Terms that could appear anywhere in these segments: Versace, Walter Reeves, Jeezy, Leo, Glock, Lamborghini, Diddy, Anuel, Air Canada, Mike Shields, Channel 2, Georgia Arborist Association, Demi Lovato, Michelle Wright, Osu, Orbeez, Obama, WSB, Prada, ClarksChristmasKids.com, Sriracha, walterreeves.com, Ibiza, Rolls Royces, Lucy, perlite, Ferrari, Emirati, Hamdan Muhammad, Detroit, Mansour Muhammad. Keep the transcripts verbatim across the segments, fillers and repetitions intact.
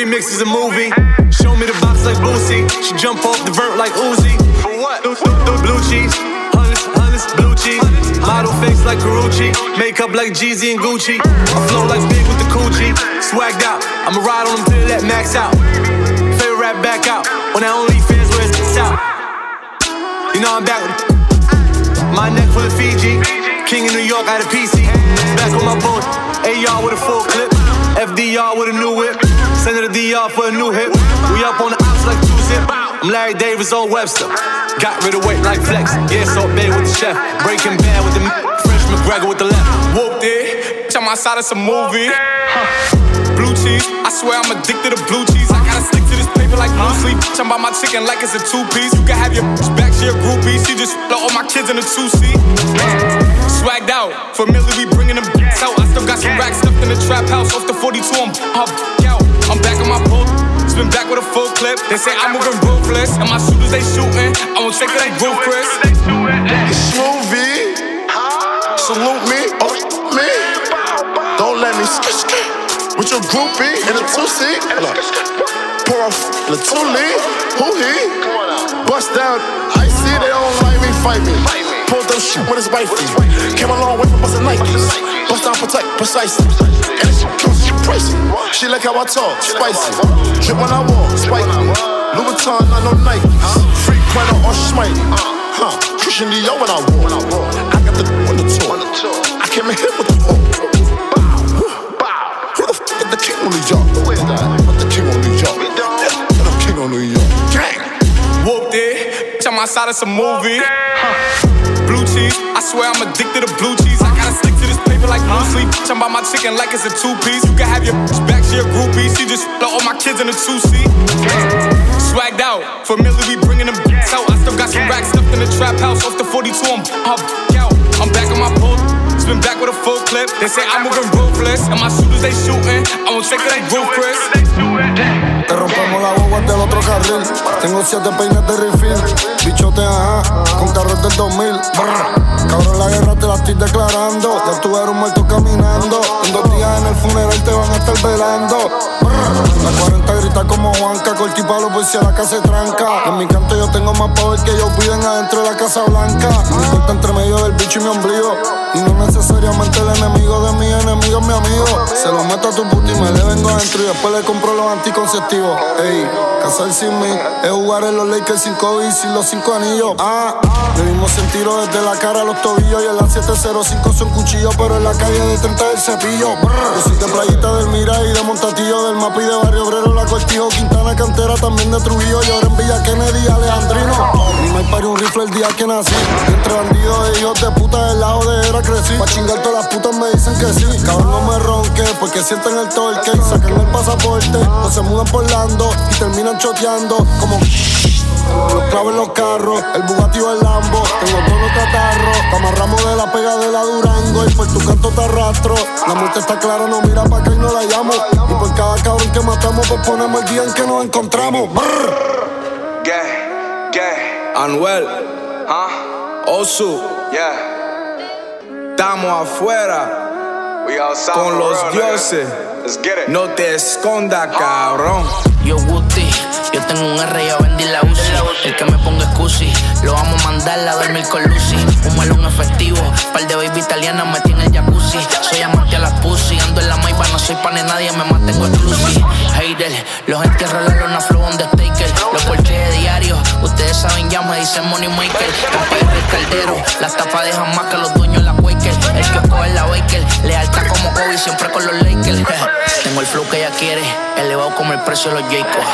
remix is a movie. Show me the box like Lucy. She jump off the vert like Uzi. For what? Blue cheese, hundreds, hundreds, blue cheese. Model face like Carucci. Makeup like Jeezy and Gucci. I flow like big with the Coogi. Swagged out. I'ma ride on them till that max out. Favorite rap back out. On that OnlyFans where it's out. You know I'm back with my neck full of Fiji. King of New York, I had a P C. Back on my boat, A R with a full clip. F D R with a new whip. Send it to D R for a new hit. We up on the ops like two zip. I'm Larry Davis on Webster. Got rid of weight like flex. Yeah, so big with the chef. Breaking Bad with the m- French McGregor with the left. Whooped it, bitch, I'm outside of some movie. Huh. Blue cheese, I swear I'm addicted to blue cheese. I gotta stick to this paper like Lucy. I'm by my chicken like it's a two-piece. You can have your bitch back, she a groupie. She just all my kids in a two-seat. Swagged out, familiar, we bringing them bitches out. I still got some racks stuffed in the trap house. Off the forty-two, I'm up, out. I'm back on my pole. Spin back with a full clip. They say I'm moving ruthless. And my shooters, they shooting. I won't take to that roof, Chris. It's movie. Salute me, oh me. Don't let me skip, skip. With your groupie in a two-seat. Pour off Latuoli, who he? Bust down, icy, they don't like me, fight me. Pull them shit when it's wifey. Came a long way from bustin' Nikes. Bust down, protect, precisely. And it's Gucci, she pricey. She like how I talk, spicy. Drip when I walk, spiky. Louis Vuitton, I know Nikes. Freak when I or Schmitey. Huh, Christian Leo when I walk. I got the d*** on the tour. I came in here with the o. The king of New York. Who is that? But the king of New York. The king of New York. Gang. Whooped it. Bitch, I'm outside of some movie. Huh. Blue cheese. I swear I'm addicted to blue cheese. I gotta stick to this paper like Lucy. Bitch, I'm by my chicken like it's a two-piece. You can have your bitch back, she a groupie. She just all my kids in a two-seat. Swagged out. Familiar, we bringing them bitches out. I still got some racks stuffed in the trap house. Off the forty-two, I'm up, out. I'm back on my pole. Spin back with a full clip. They say I'm moving ruthless. And my shooters, they shooting. I won't take to that roof, Chris. Te rompemos la boba del otro carril. Tengo siete peines de refill. Bichote, ajá, con carros del dos mil. Cabrón, la guerra te la estoy declarando. Ya estuvieron muertos caminando. En dos días en el funeral te van a estar velando. La cuarenta grita como Juanca. Corti palo por si a la casa se tranca. En mi canto yo tengo más poder que ellos viven adentro de la Casa Blanca. Me corta entre medio del bicho y mi ombligo. Y no necesariamente el enemigo de mi enemigo es mi amigo. Se lo meto a tu puta y me le vengo adentro. Y después le compro los anticonceptivos. Ey, casar sin mí es jugar en los Lakers sin Kobe y sin los cinco anillos. Ah, debimos sentir tiro desde la cara a los tobillos. Y en la siete cero cinco son cuchillos. Pero en la calle de treinta del cepillo. Yo soy de Playita del Mira y de Montatillo. Del Mapa y de Barrio Obrero. La Cortijo, Quintana, Cantera, también de Trujillo. Y ahora en Villa Kennedy, Alejandrino. Mi me parió un rifle el día que nací. Entre bandidos e hijos de puta del lado de era. Crecí. Pa' chingar todas las putas me dicen que sí. Cabrón, no me ronque, porque sienten el torque. Y sacan el pasaporte, o se mudan por Lando. Y terminan choteando, como los clavos en los carros. El Bugatti o el Lambo, tengo todos los catarros. Amarramos de la pega de la Durango. Y por tu canto te arrastro. La muerte está clara, no mira pa' acá y no la llamo. Y por cada cabrón que matamos, pues ponemos el día en que nos encontramos. Brr. Gang, gang. Anuel, huh? Osu, yeah. Estamos afuera, we outside con los world, dioses, let's get it. No te esconda, cabrón. Yo Wu-Ti, yo tengo un R, yo vendí la Uzi. El que me ponga es Gucci, lo vamos a mandar a dormir con Lucy. Un melón efectivo, par de baby italianas metí en el jacuzzi. Soy amante a las pussy, ando en la Mayba, no soy pan de nadie, me mantengo exclusive. Hater, los entierro la lona, flow on the Staker. Los cortes de diario, ustedes saben ya, me dicen Money Maker. Campeón del caldero, la estafa dejan más que los dueños la cueca. El que coge la Baker, lealtad como Kobe, siempre con los Lakers. Tengo el flow que ella quiere, elevado como el precio de los Jaycos.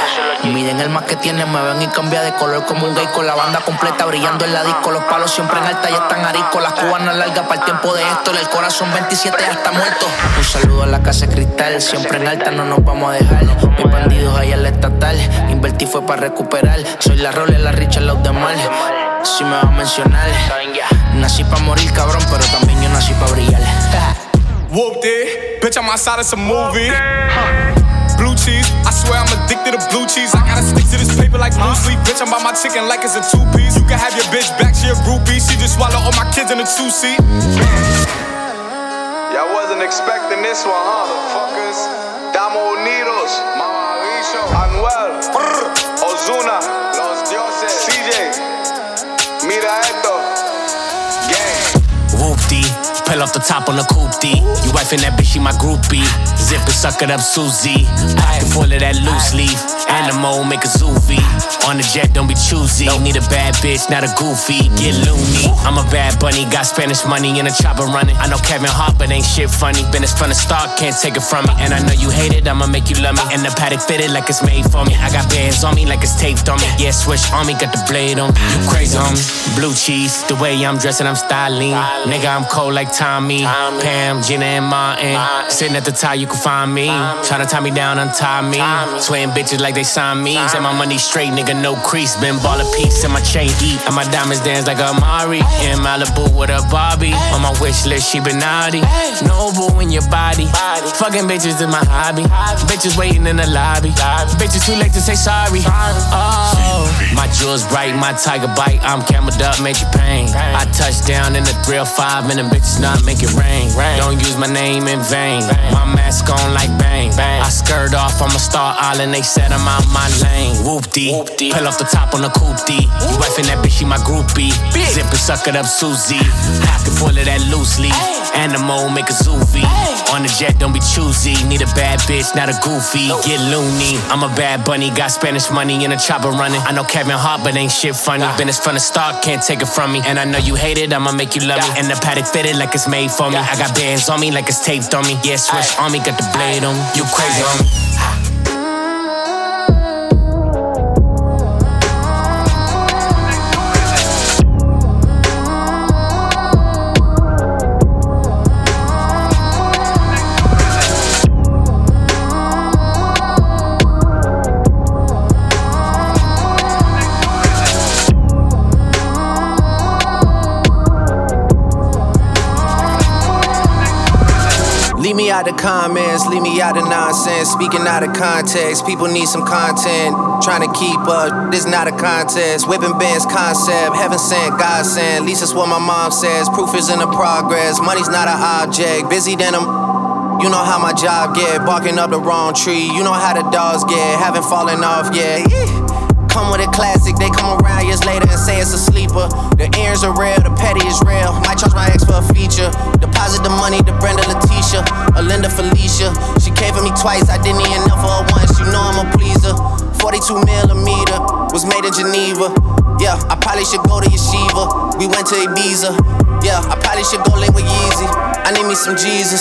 Miden el más que tienen, me ven y cambia de color como un gay. Con la banda completa brillando en la disco. Los palos siempre en alta, ya están arisco. Las cubanas largas para el tiempo de esto. El corazón veintisiete ya está muerto. Un saludo a la casa de cristal, siempre en alta, no nos vamos a dejar. Mis bandidos allá en la estatal, invertí fue para recuperar. Soy la Role, la Richard, los demás. Si me vas a mencionar, nací pa' morir, cabrón, pero también yo nací pa' brillar. Whooped it, bitch, I'm outside of some movie. Huh. Blue cheese, I swear I'm addicted to blue cheese. I gotta stick to this paper like loosely. Bitch, I'm by my chicken like it's a two-piece. You can have your bitch back, she a groupie. She just swallow all my kids in a two-seat. Y'all wasn't expecting this one, huh? Fuckers, Damo Unidos, Mama off the top on a Coopty. You wifing that bitch, she my groupie. Zipper, suck it up, Susie. Pocket full of that loose leaf. Animal, make a zoovie. On the jet, don't be choosy. Need a bad bitch, not a goofy. Get loony. I'm a bad bunny, got Spanish money and a chopper running. I know Kevin Hart, but ain't shit funny. Been as fun as start, can't take it from me. And I know you hate it, I'ma make you love me. And the paddock fitted like it's made for me. I got bands on me like it's taped on me. Yeah, switch on me, got the blade on me. You crazy, homie. Blue cheese, the way I'm dressing, I'm styling. Nigga, I'm cold like Tommy, Tommy. Pam, Gina, and Martin. Martin. Sitting at the tie, you can find me. Tryna tie me down, untie me. Tommy. Sweating bitches like they sign me. Set my money straight, nigga, no crease. Been ball of peace in my chain eat. And my diamonds dance like Amari. In Malibu with a Barbie. Ay. On my wish list, she been naughty. Noble in your body. body. Fucking bitches is my hobby. hobby. Bitches waiting in the lobby. lobby. Bitches too late to say sorry. sorry. Oh, my jewels bright, my tiger bite. I'm cameled up, made you pain. pain. I touched down in the three oh five and the bitches not make it rain. rain. Don't use my name in vain. Bang. My mask on like bang. bang. I skirt off, I'm a star island. They said I'm out my lane. Whoop-dee. Whoop-dee. Pull off the top on the Coopty. You wifing that bitch, she my groupie. Bitch. Zip and suck it up, Susie. Pocket full of that loose leaf. Animal, make a zoovie. On the jet, don't be choosy. Need a bad bitch, not a goofy. No. Get loony. I'm a bad bunny, got Spanish money and a chopper running. I know Kevin Hart, but ain't shit funny. Nah. Been as fun as start, can't take it from me. And I know you hate it, I'ma make you love me. And the paddock fitted like it's made for me. I got bands on me like it's taped on me. Yeah, switch on me, got the blade on me. You crazy on me. Leave me out of comments, leave me out of nonsense. Speaking out of context, people need some content. Trying to keep up, this not a contest. Whipping bands concept, heaven sent, God sent. At least that's what my mom says. Proof is in the progress, money's not an object. Busy than I'm. You know how my job get, barking up the wrong tree. You know how the dogs get, haven't fallen off yet. Come with a classic, they come around years later and say it's a sleeper. The earrings are real, the petty is real. Might charge my ex for a feature. Deposit the money to Brenda Leticia, Alinda Felicia. She came for me twice, I didn't even know for her once. You know I'm a pleaser. forty-two millimeter was made in Geneva. Yeah, I probably should go to Yeshiva. We went to Ibiza. Yeah, I probably should go link with Yeezy. I need me some Jesus.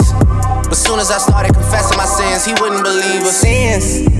But soon as I started confessing my sins, he wouldn't believe us. Sins.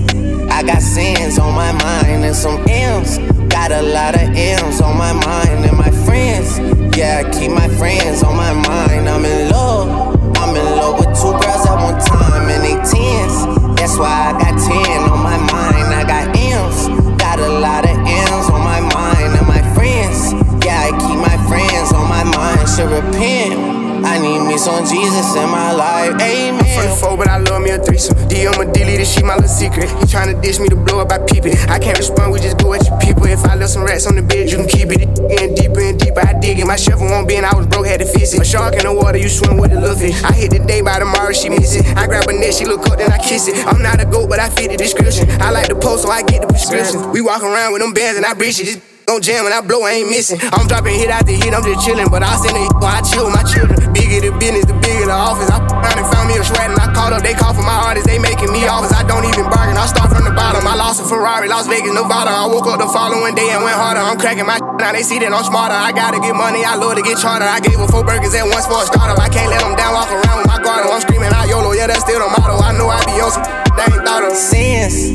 I got sins on my mind and some M's. Got a lot of M's on my mind and my friends. Yeah, I keep my friends on my mind. I'm in love. I'm in love with two girls at one time and they tens. That's why I got ten on my mind. I got M's. Got a lot of M's on my mind and my friends. Yeah, I keep my friends on my mind. Should repent. I need me some Jesus in my life, amen. I'm from the four, but I love me a threesome. D, I'ma delete this shit, my little secret. He tryna dish me to blow up, I peep it. I can't respond, we just go at your people. If I left some rats on the bed, you can keep it. And deeper and deeper, I dig it. My shovel won't be in, I was broke, had to fix it. A shark in the water, you swim with a little fish. I hit the day, by tomorrow she miss it. I grab a net, she look up, then I kiss it. I'm not a goat, but I fit the description. I like the post, so I get the prescription. We walk around with them bands and I breach it. Don't jam when I blow, I ain't missing. I'm dropping hit after hit, I'm just chilling. But I send it, I chill with my children. Bigger the business, the bigger the office. I found and found me a shred and I called up. They call for my artists, they making me offers. I don't even bargain, I start from the bottom. I lost a Ferrari, Las Vegas, Nevada. I woke up the following day and went harder. I'm cracking my shit, now they see that I'm smarter. I gotta get money, I love to get charter. I gave her four burgers at once for a startup. I can't let them down, walk around with my guard. I'm screaming out YOLO, yeah, that's still the motto. I know I be on some that ain't thought of. Sins,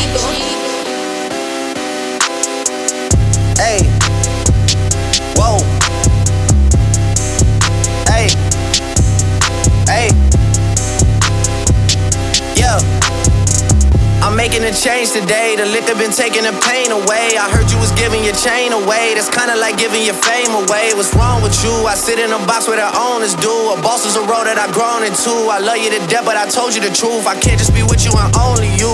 making a change today. The liquor been taking the pain away. I heard you was giving your chain away. That's kinda like giving your fame away. What's wrong with you? I sit in a box where the owners do. A boss is a role that I've grown into. I love you to death, but I told you the truth. I can't just be with you and only you.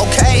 Okay,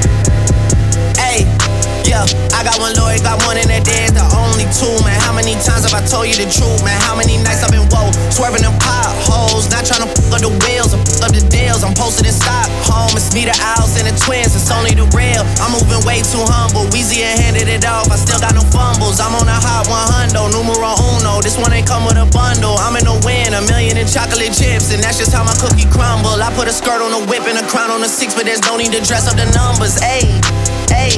Hey, yeah. I got one lawyer, got one in that day. It's the only two, man. How many times have I told you the truth, man? How many nights I've been woke, swerving in potholes, not trying to fuck up the wheels or fuck up the deals. I'm posted in Stockholm. It's me, the owls, and the twins. It's only the real. I'm moving way too humble. Weezy and handed it off. I still got no fumbles. I'm on a hot one hundred, numero uno. This one ain't come with a bundle. I'm in the win, a million in chocolate chips, and that's just how my cookie crumble. I put a skirt on a whip and a crown on a six, but there's no need to dress up the numbers. Ayy, ayy.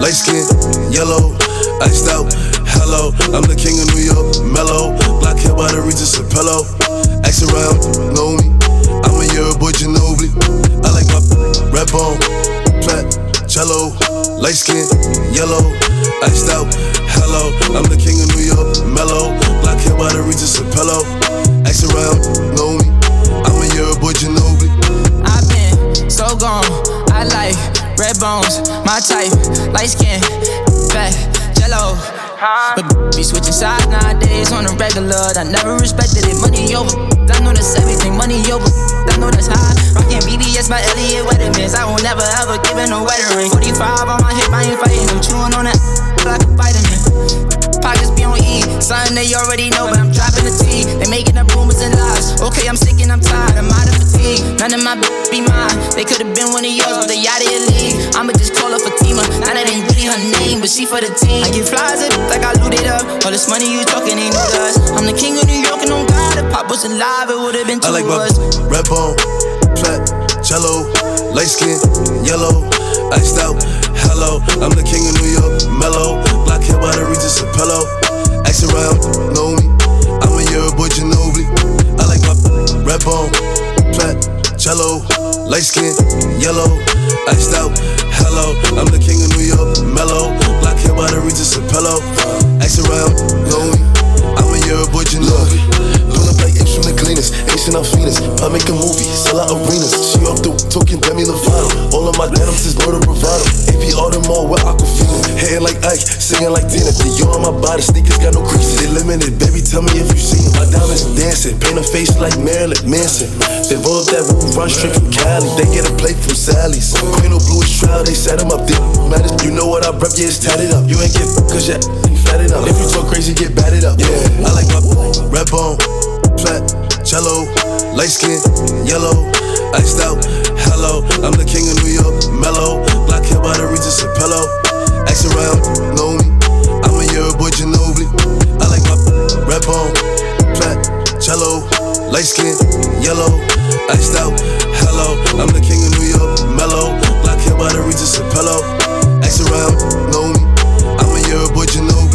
Light skin, yellow, iced out, hello. I'm the king of New York, mellow. Black hair by the Regent Cepello. Axe around, know me. I'm a year boy, Ginobili. I like my red bone, flat, cello. Light skin, yellow, iced out, hello. I'm the king of New York, mellow. Black hair by the Regent Cepello. Axe around, know me. I'm a year boy, Ginobili. I've been so gone, I like. Red bones, my type, light skin, fat, jello. But be switching sides nowadays on the regular. I never respected it, money over. I know that's everything, money over. I know that's high. Rockin' B D S by Elliot Weathermans. I will never ever give in a wedding ring. forty-five on my hip, I ain't fighting. I'm chewing on that like a vitamin. Pockets be on E, something they already know, but I'm dropping the T. They making up rumors and lies. Okay, I'm sick and I'm tired, I'm out of fatigue. None of my b- be mine. They could've been one of yours, but they out of your league. I'ma just call her Fatima. Now that ain't really her name, but she for the team. I get flies up like I looted up. All this money you talking ain't no dust. I'm the king of New York and I'm God. If Pop was alive, it would've been two of us. I like my red bone, flat, cello, light skin, yellow, iced out, hello. I'm the king of New York, mellow. Black hair by the Regent Cepello. Axe around, know me. I'm a year boy, Ginobili. I like my red bone, flat, cello, light skin, yellow, iced out, hello. I'm the king of New York, mellow. Black hair by the Regent Cepello. Axe around, know me. I'm a year boy, Ginobili. From the cleanest, Asian Alphinas. I make a movie, sell out arenas. She off the token, Demi Lovato. All of my denims is murder bravado. A P all them all, where I could feel it. Hitting like Ike, singing like Dina. The yo on my body, sneakers got no creases. They limited, baby, tell me if you seen it. My diamonds dancing, paint a face like Marilyn Manson. They roll up that room, run straight from Cali. They get a plate from Sally's. Queen of Bluish Trial, they set him up deep. Matters, you know what I rep, yeah, it's tatted up. You ain't get f- cause you're f- it up. If you talk crazy, get batted up. Yeah, I like my red bone, flat, jello, light skin, yellow, iced out, hello. I'm the king of New York, mellow. Black hair by the Regent Cepello. Ask around, know me. I'm a year boy, Ginobili. I like my red bone, flat, jello, light skin, yellow, iced out, hello. I'm the king of New York, mellow. Black hair by the Regent Cepello. Ask around, know me. I'm a year boy, Ginobili.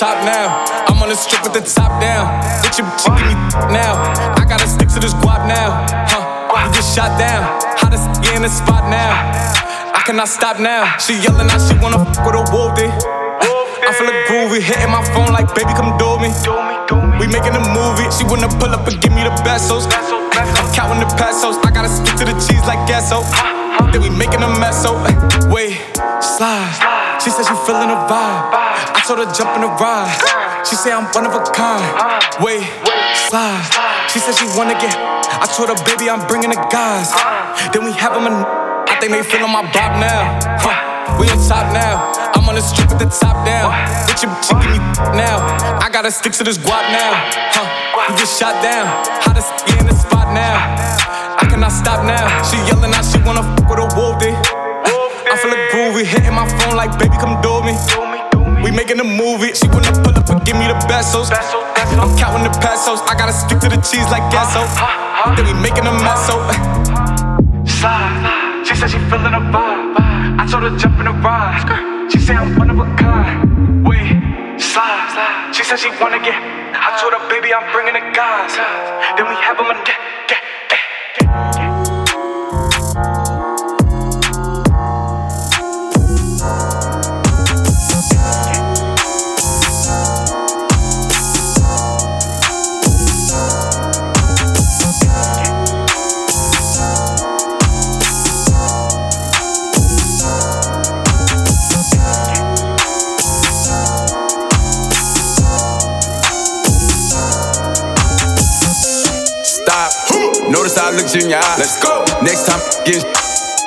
Top now, I'm on the strip with the top down. Let your bitch give me now. I gotta stick to this guap now. Huh? You get shot down. Hottest yeah in the spot now. I cannot stop now. She yelling out, she wanna fuck with a wolfie. I feel like groovy, hitting my phone like baby, come do me. We making a movie. She wanna pull up and give me the pesos. I'm counting the pesos. I gotta stick to the cheese like queso. Then we making a mess. So wait, slide. She said she feelin' the vibe. I told her jump in the ride. She said I'm one of a kind. Wait, slide. She said she wanna get. I told her baby I'm bringing the guys. Then we have them in. I think they feelin' my bop now. Huh. We on top now. I'm on the strip with the top down. Bitch, your bitch give me now. I gotta stick to this guap now. Huh. We get shot down. Hottest yeah in the spot now. I cannot stop now. She yellin' out she wanna fuck with a wolfie. I feel like groovy, hitting my phone like baby, come do me. Do me, do me. We making a movie. She wanna pull up and give me the pesos. Peso, peso. I'm counting the pesos. I gotta stick to the cheese like queso. Uh, uh, uh, then we making a mess. So slide. She said she feeling a vibe. I told her jump in the ride. She said I'm one of a kind. Wait, slide. She said she wanna get. I told her baby I'm bringing the guys. Then we have them a day. Look in your eye. Let's go. Next time, get sh-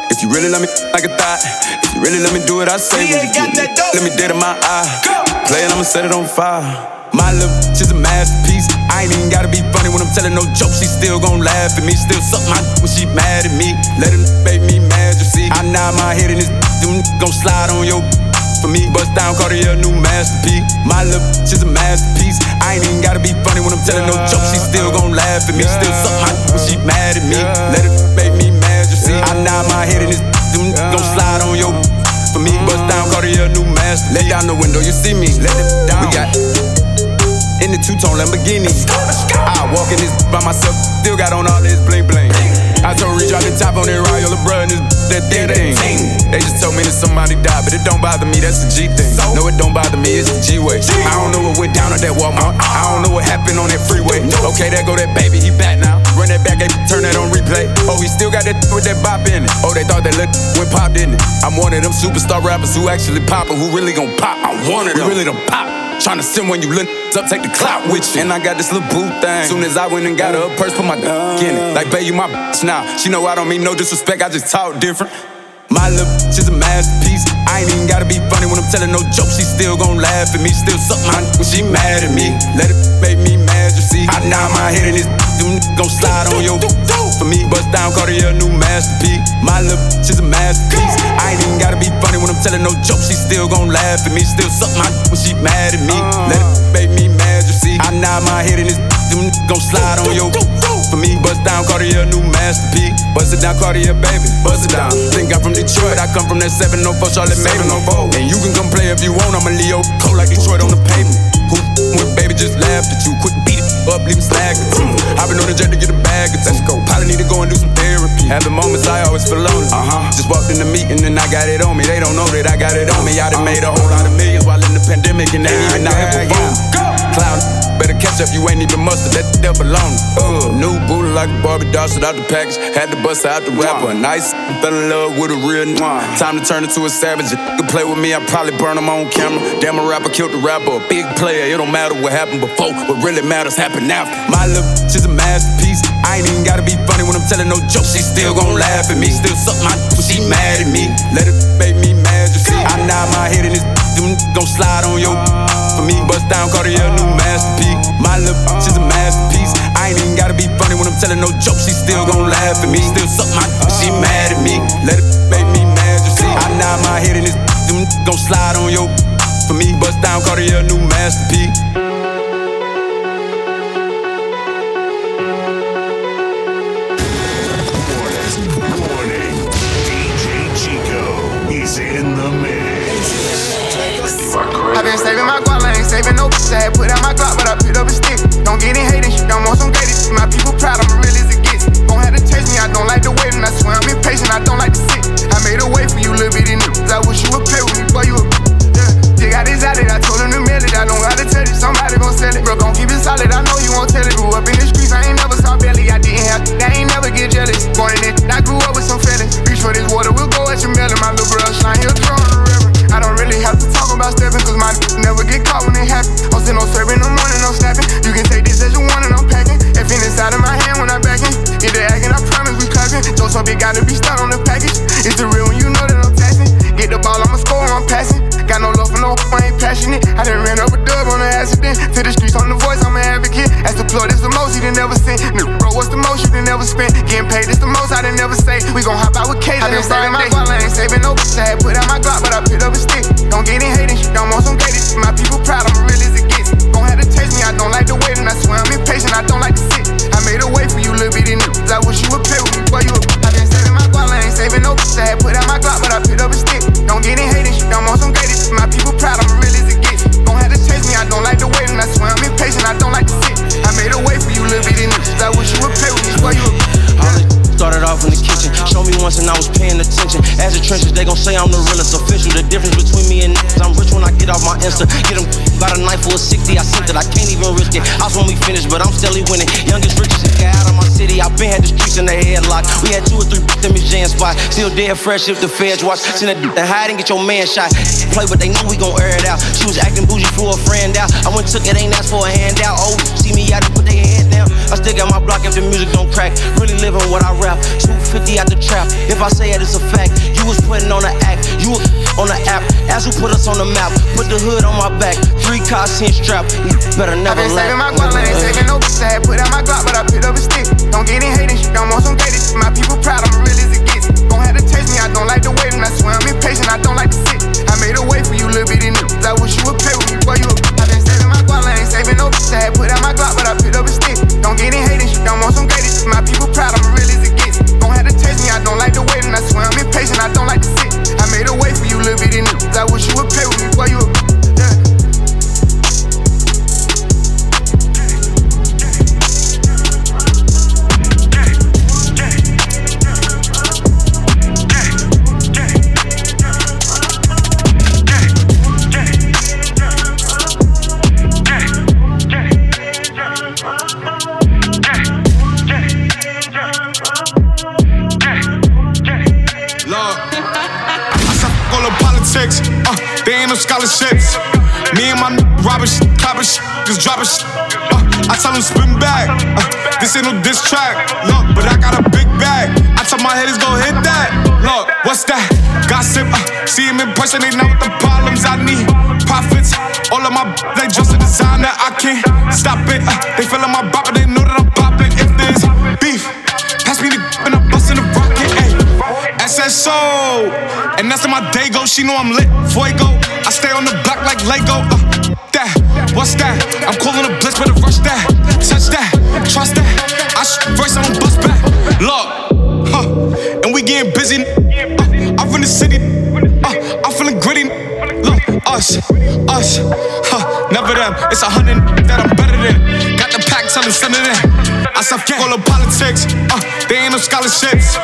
if you really let me like a thot. If you really let me do what I say, you got that dope. Let me dead in my eye. Go. Play and I'ma set it on fire. My little she's a masterpiece. I ain't even gotta be funny when I'm telling no joke. She still gon' laugh at me. Still suck my when she mad at me. Let him make me mad, you see. I nod my head in this them gon' slide on your for me. Bust down Cartier, new masterpiece. My little she's a masterpiece. I ain't even gotta be funny when I'm telling no joke. She still gon' laugh at me. Still suck my when she mad. Me. Yeah. Let it make me mad, you see. Yeah. I nod my head in this them yeah. Don't slide on your for me. Bust down, Cartier, new master. Let down the window, you see me. Let it down. We got in the two-tone Lamborghini. Let's go, let's go. I walk in this by myself. Still got on all this bling bling. I told Reach out the top on that Royal LeBron. This that thing thing. They just told me that somebody died, but it don't bother me. That's the G thing. So? No, it don't bother me. It's the G way. G. I don't know what went down at that Walmart. Uh-uh. I don't know what happened on that freeway. No. Okay, there go that baby. He back now. Run that back, they turn that on replay. Oh, he still got that th- with that bop in it. Oh, they thought that look went pop, didn't it? I'm one of them superstar rappers who actually pop, but who really gon' pop? I wanted them. Who really done pop? Tryna send when you look up, take the clout with you. And I got this little boo thing. Soon as I went and got her purse, put my dick in it. Like, babe, you my bitch now. She know I don't mean no disrespect, I just talk different. My little bitch is a masterpiece. I ain't even gotta be funny when I'm telling no joke. She still gon' laugh at me. Still suck my when she mad at me. Let it make me mad, you see. I nod my head in this them gon' slide on your for me. Bust down, Cartier, new masterpiece. My little bitch is a masterpiece. I ain't even gotta be funny when I'm telling no joke. She still gon' laugh at me. Still suck my when she mad at me. Let it make me mad, you see. I nod my head in this them gon' slide on your for me. Bust down, Cartier, new masterpiece. Bust it down, Cartier, baby. Bust it down. Think I'm from Detroit, I come from that seven oh four Charlotte Mayba. And you can come play if you want. I'm a Leo cold like Detroit on the pavement. Who with baby just laughed at you? Quick beat it up, leave me slagging. I've been on the jet to get a bag of two. Probably need to go and do some therapy. Having moments I always feel lonely. Uh-huh. Just walked in the meeting and I got it on me. They don't know that I got it on me. I done made a whole lot of millions while in the pandemic and they even not here for phone. Clown, better catch up, you ain't even mustard. That the devil on it. Uh, new booty like a Barbie doll, shit out the package. Had to bust out the rapper. Nice, fell in love with a real n- Time to turn into a savage. If you play with me, I probably burn him on camera. Damn, a rapper killed the rapper. A big player, it don't matter what happened before. What really matters happened after. My little she's a masterpiece. I ain't even gotta be funny when I'm telling no jokes. She still gon' laugh at me. Still suck my when she mad at me. Let it make me mad, you see. I nod my head in this them gon' slide on your for me. Bust down Cartier, new masterpiece. My little she's a masterpiece. I ain't even gotta be funny when I'm telling no jokes. She still gon' laugh at me. Still suck my when she mad at me. Let it make me mad, you see. I nod my head in this them gon' slide on your for me. Bust down Cartier, new masterpiece. I've been saving my guap, I ain't saving no bitch. I had put out my Glock, but I picked up a stick. Don't get in hating, shit, don't want some gated shit. My people proud, I'm real as it gets. Gon' have to chase me, I don't like the waiting. I swear I'm impatient, I don't like to sit. I made a way for you, little bitty niggas. I wish you would play with me, boy, you a bitch. Yeah. Dig out his outlet, I told him to mail it. I don't gotta tell you, somebody gon' sell it. Bro, gon' keep it solid, I know you won't tell it. Grew up in the streets, I ain't never saw belly. I didn't have, I ain't never get jealous. Born in it, I grew up with some feelings. Reach for this water, we'll go at your melon. My little bro, shine, he'll throw on the river. I don't really have to talk about stepping, cause my n- never get caught when it happen. I'm still no serving, no morning, no snapping. You can take this as you want and I'm packing. If it's out of my hand when I'm backing, either acting, I promise we clapping. Don't so big, gotta be stuck on the package. It's the real when you know that I'm taxing. Get the ball, I'ma score, I'm passing. Got no love for no, I ain't passionate. I done ran up a dub on an accident. To the streets on the voice, I'm an advocate. As the plug, it's the most you done never seen. New bro, what's the most you done never spent? Getting paid, it's the most I done never say. We gon' hop out with K. I been saving my ball, I ain't saving no bitch. I had put out my Glock, but I picked up a stick. Don't get in hating, shit, don't want some gated shit. My people proud, I'm real as it gets. Gon' have to chase me, I don't like the waiting. I swear I'm impatient, I don't like to sit. I made a way for you, little bitty niggas. I wish you would play with me, boy, you a bitch. I been saving my ball, I ain't saving no bitch. I had put out my Glock, but I picked up a stick. Don't get in hating, shit, don't want some gated shit. My people proud, I'm real as it gets. Don't have to chase me, I don't like the waiting. I swear I'm impatient, I don't like to sit. I made a way for you, little bitty niggas. I wish you would play with me, boy, you a bitch. Started off in the kitchen, showed me once and I was paying attention. As the trenches, they gon' say I'm the realest official. The difference between me and n- I'm rich when I get off my Insta. Get them about a knife for a sixty, I sent it, I can't even risk it. I was when we finished, but I'm steadily winning. Youngest, richest guy out of my city, I been had the streets in the headlock. We had two or three in Miss Jan spots. Still dead fresh if the feds watch. Send a d*** to hide and get your man shot. Play, but they know we gon' air it out. She was acting bougie for a friend out. I went took it, ain't asked for a handout. Oh, see me out and put their hand down. I still got my block if the music don't crack. Really living what I rap. two fifty out the trap. If I say it, it's a fact. You was putting on the act. You on the app. As you put us on the map. Put the hood on my back. Three cars, ten strap. You better never laugh. I been saving my guap, I ain't saving no bitch. I had put out my Glock, but I picked up a stick. Don't get in hating shit. Don't want some gated shit. My people proud. I'm real as it gets. Don't have to chase me. I don't like the waiting. I swear I'm impatient. I don't like to sit. I made a way for you, little bitty niggas. I wish you would play with me, boy. You a bitch. I been saving my guap, I ain't saving no bitch. I had put out my Glock, but I picked up a stick. Don't get in hating shit. Don't want some gated shit. My people proud. I'm real as it gets. Don't have to chase me, I don't like the waiting. I swear I'm impatient, I don't like to sit. I made a way for you, little bitty niggas. I wish you would play with me, boy, you a bitch. Scholarships. Me and my n- robbing shit, copping shit, just dropping shit. Uh, I tell him spin back. Uh, this ain't no diss track. Look, but I got a big bag. I tell my haters gon' hit that. Look, what's that? Gossip. Uh, see him in person, they not with the problems I need. Profits. All of my b- they just a designer. I can't stop it. Uh, they feelin' my bop, but they know that I'm poppin'. If there's beef, pass me the and I'm bustin' the rocket. Ayy, S S O. And that's in my day go. She know I'm lit. Fuego. I stay on the block like Lego, uh, that, what's that? I'm calling a blitz, better rush that, touch that, trust that, I shoot first, I don't bust back, look, huh, and we getting busy, uh, I'm from the city, uh, I'm feeling gritty, look, us, us, huh, never them, it's a hundred that I'm better than, got the pack, tell them send it in, I stop all the politics, uh, they ain't no scholarships.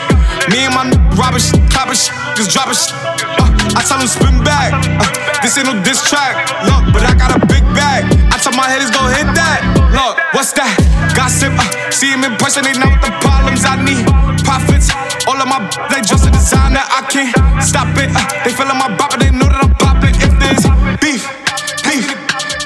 Me and my robbers, coppers, just dropping shit. Uh, I tell them spin back. Uh, this ain't no diss track. Look, but I got a big bag. I tell my headers gon' hit that. Look, what's that? Gossip. Uh, see him in person, they know what the problems I need. Profits. All of my they just a designer. I can't stop it. Uh, they feelin' my bop, but they know that I'm poppin'. If there's beef, beef,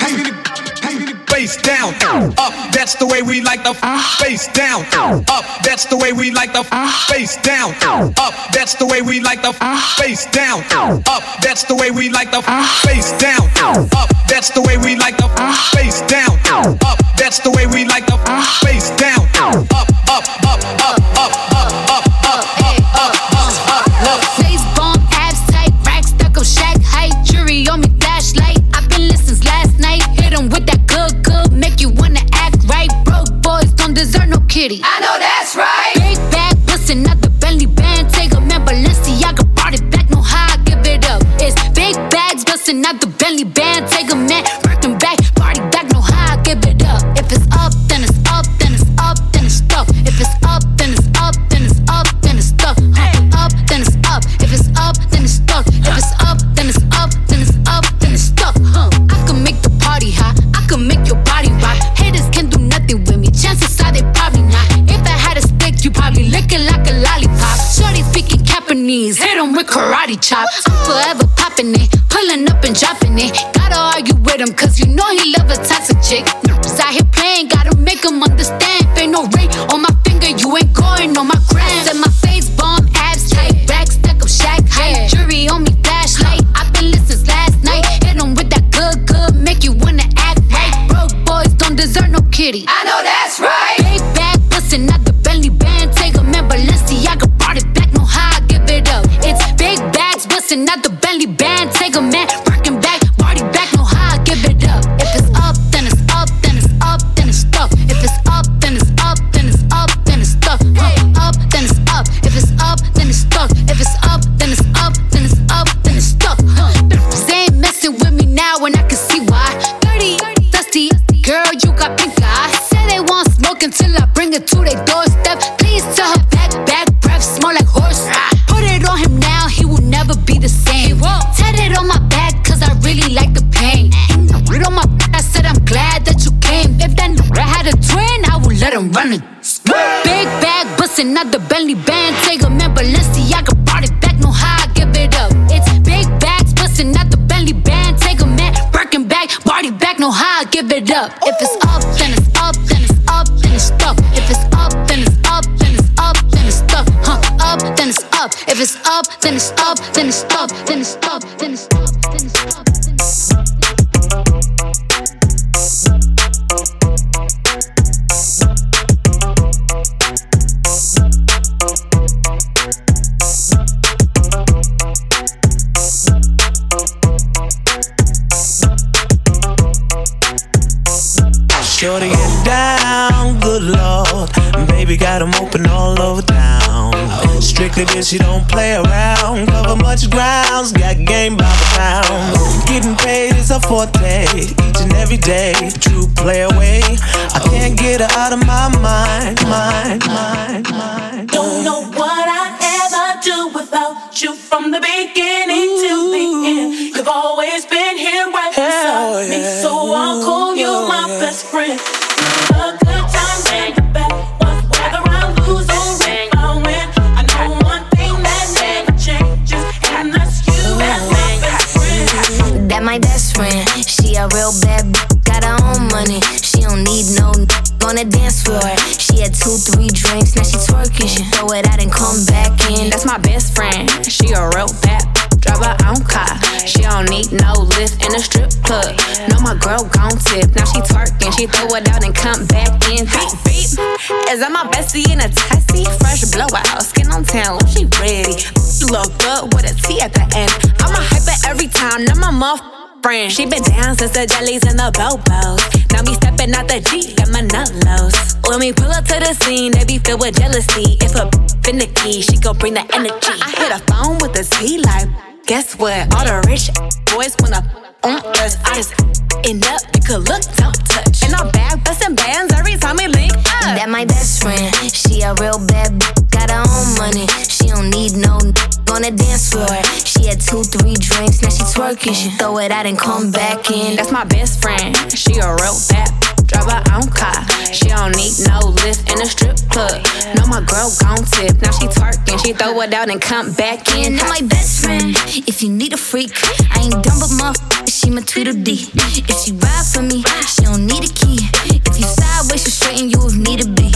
hey, hey, face down, up. That's the way we like the f- face down, up. That's the way we like the f- face down, up. That's the way we like the f- face down, up. That's the way we like the f- face down, up. That's the way we like the f- face down, up. That's the way we like the f- face down, up, up, up, up, up, up, up, up, up, up, up. Face bomb, abs tight, rack stuck up, shack height, jewelry on me, flashlight. I've been listening since last night. Hit 'em with that good, good, make you wanna act right. Broke boys don't deserve no kitty. I know that's right. Big bag, listen, not the Bentley band. Take a man, Balenciaga brought it back. No how I give it up. It's big bags, bustin' out the Bentley band. Take a man, work them back, party back. No how I give it up. If it's up, then it's up, then it's up, then it's tough. If it's up, then it's up, then it's up, then it's tough. Huh. Up, then it's up. If it's up, then it's stuck. If it's up, then it's up, then it's up, then it's stuck. Huh. I can make the party hot. I can make your body rock. Haters can do nothing with me. Chances are they probably not. If I had a stick, you probably licking like a lollipop. Shorty speaking Japanese, hit 'em with karate chop. I'm forever popping it, pulling up and dropping it. Gotta argue with him, cause you know he love a toxic chick. Nerves out here playing, gotta make him understand. Ain't no ring on my finger, you ain't going on my gram. Set my face bomb, abs tight, rack stuck up, shack height, jewelry on me, flashlight. I've been lit since last night. Hit 'em with that good, good, make you wanna act right. Broke boys don't deserve no kitty. I know that's right. Big bag, bustin' out the Bentley band. Take a man, Balenciaga brought it back. No how I give it up. It's big bags, bustin' out the Bentley band. Take a man, working back, party back. No how I give it up. If it's up, then it's up, then it's up, then it's tough. If it's up, then it's up, then it's up, then it's tough. Up, then it's up. If it's up, then it's stuck. If it's up, then it's up, then it's up, then it's stuck. They ain't messing with me now, and I can see why. Dirty, dusty, girl, you got pink eyes. Say they want smoke until I bring it to their doorstep. Please tell her back, back breath, smell like horse. Put it on him now, he will never be the same. Tat it on my back, cause I really like the pain. Put on my back, I said I'm glad that you came. If that n***a had a twin, I would let him run it. Big bag, bustin' out the Bentley band. Take a man, Balenciaga brought it back. No how I give it up. It's big bags, bustin' out the Bentley band. Take a man, working back, party back. No how I give it up. If it's up, then it's up, then it's up, then it's stuck. If it's up, then it's up, then it's up, then it's stuck. Huh? Up, then it's up. If it's up, then it's up, then it's up, then it's up, then it's up, then it's up, then it's up. Sure to get down, good lord. Baby got them open all over town. Strictly bitch, she don't play around. Cover much grounds, got game by the pound. Getting paid is a forte, each and every day. True play away, I can't get her out of my mind, mind, mind, mind. Don't know what I'd ever do without you. From the beginning Ooh. Till the end, you've always been here right beside yeah. me. So I'll call you oh, my yeah. best friend. The good times and the bad ones, whether I lose or win, I win. I know one thing that never changes, and that's you oh, as my best friend. That my best friend, she a real bad b- got her own money. She don't need no n- on the dance floor. She had two, three drinks, now she twerking. She throw it out and come back in. That's my best friend, she a real bad b- drive her own car. She don't need no lift in a strip club. No, my girl gon' tip. Now she twerking, she throw it out and come back in. Beep, beep. Is that my bestie in a tessie? Fresh blowout, skin on tan, she ready. You look good with a T at the end. I'm a hyper every time, now my motherfucker friend. She been down since the jellies and the bobos. Now me stepping out the Jeep, got my nut lows. When we pull up to the scene, they be filled with jealousy. If a finicky, she gon' bring the energy. I hit a phone with a T like, guess what? All the rich boys wanna on us. I just end up, you could look, don't touch. And I'm back bustin' bands every time we link up. That my best friend, she a real bad b- got her own money. She Yorkie. She throw it out and come back in. That's my best friend. She a real bad drive her own car. She don't need no lift in a strip club. No, my girl gon' tip. Now she twerking. She throw it out and come back in. Now my best friend. If you need a freak, I ain't dumb but my f- she my Tweedledee. If she ride for me, she don't need a key. If you sideways, she straighten you if need to be.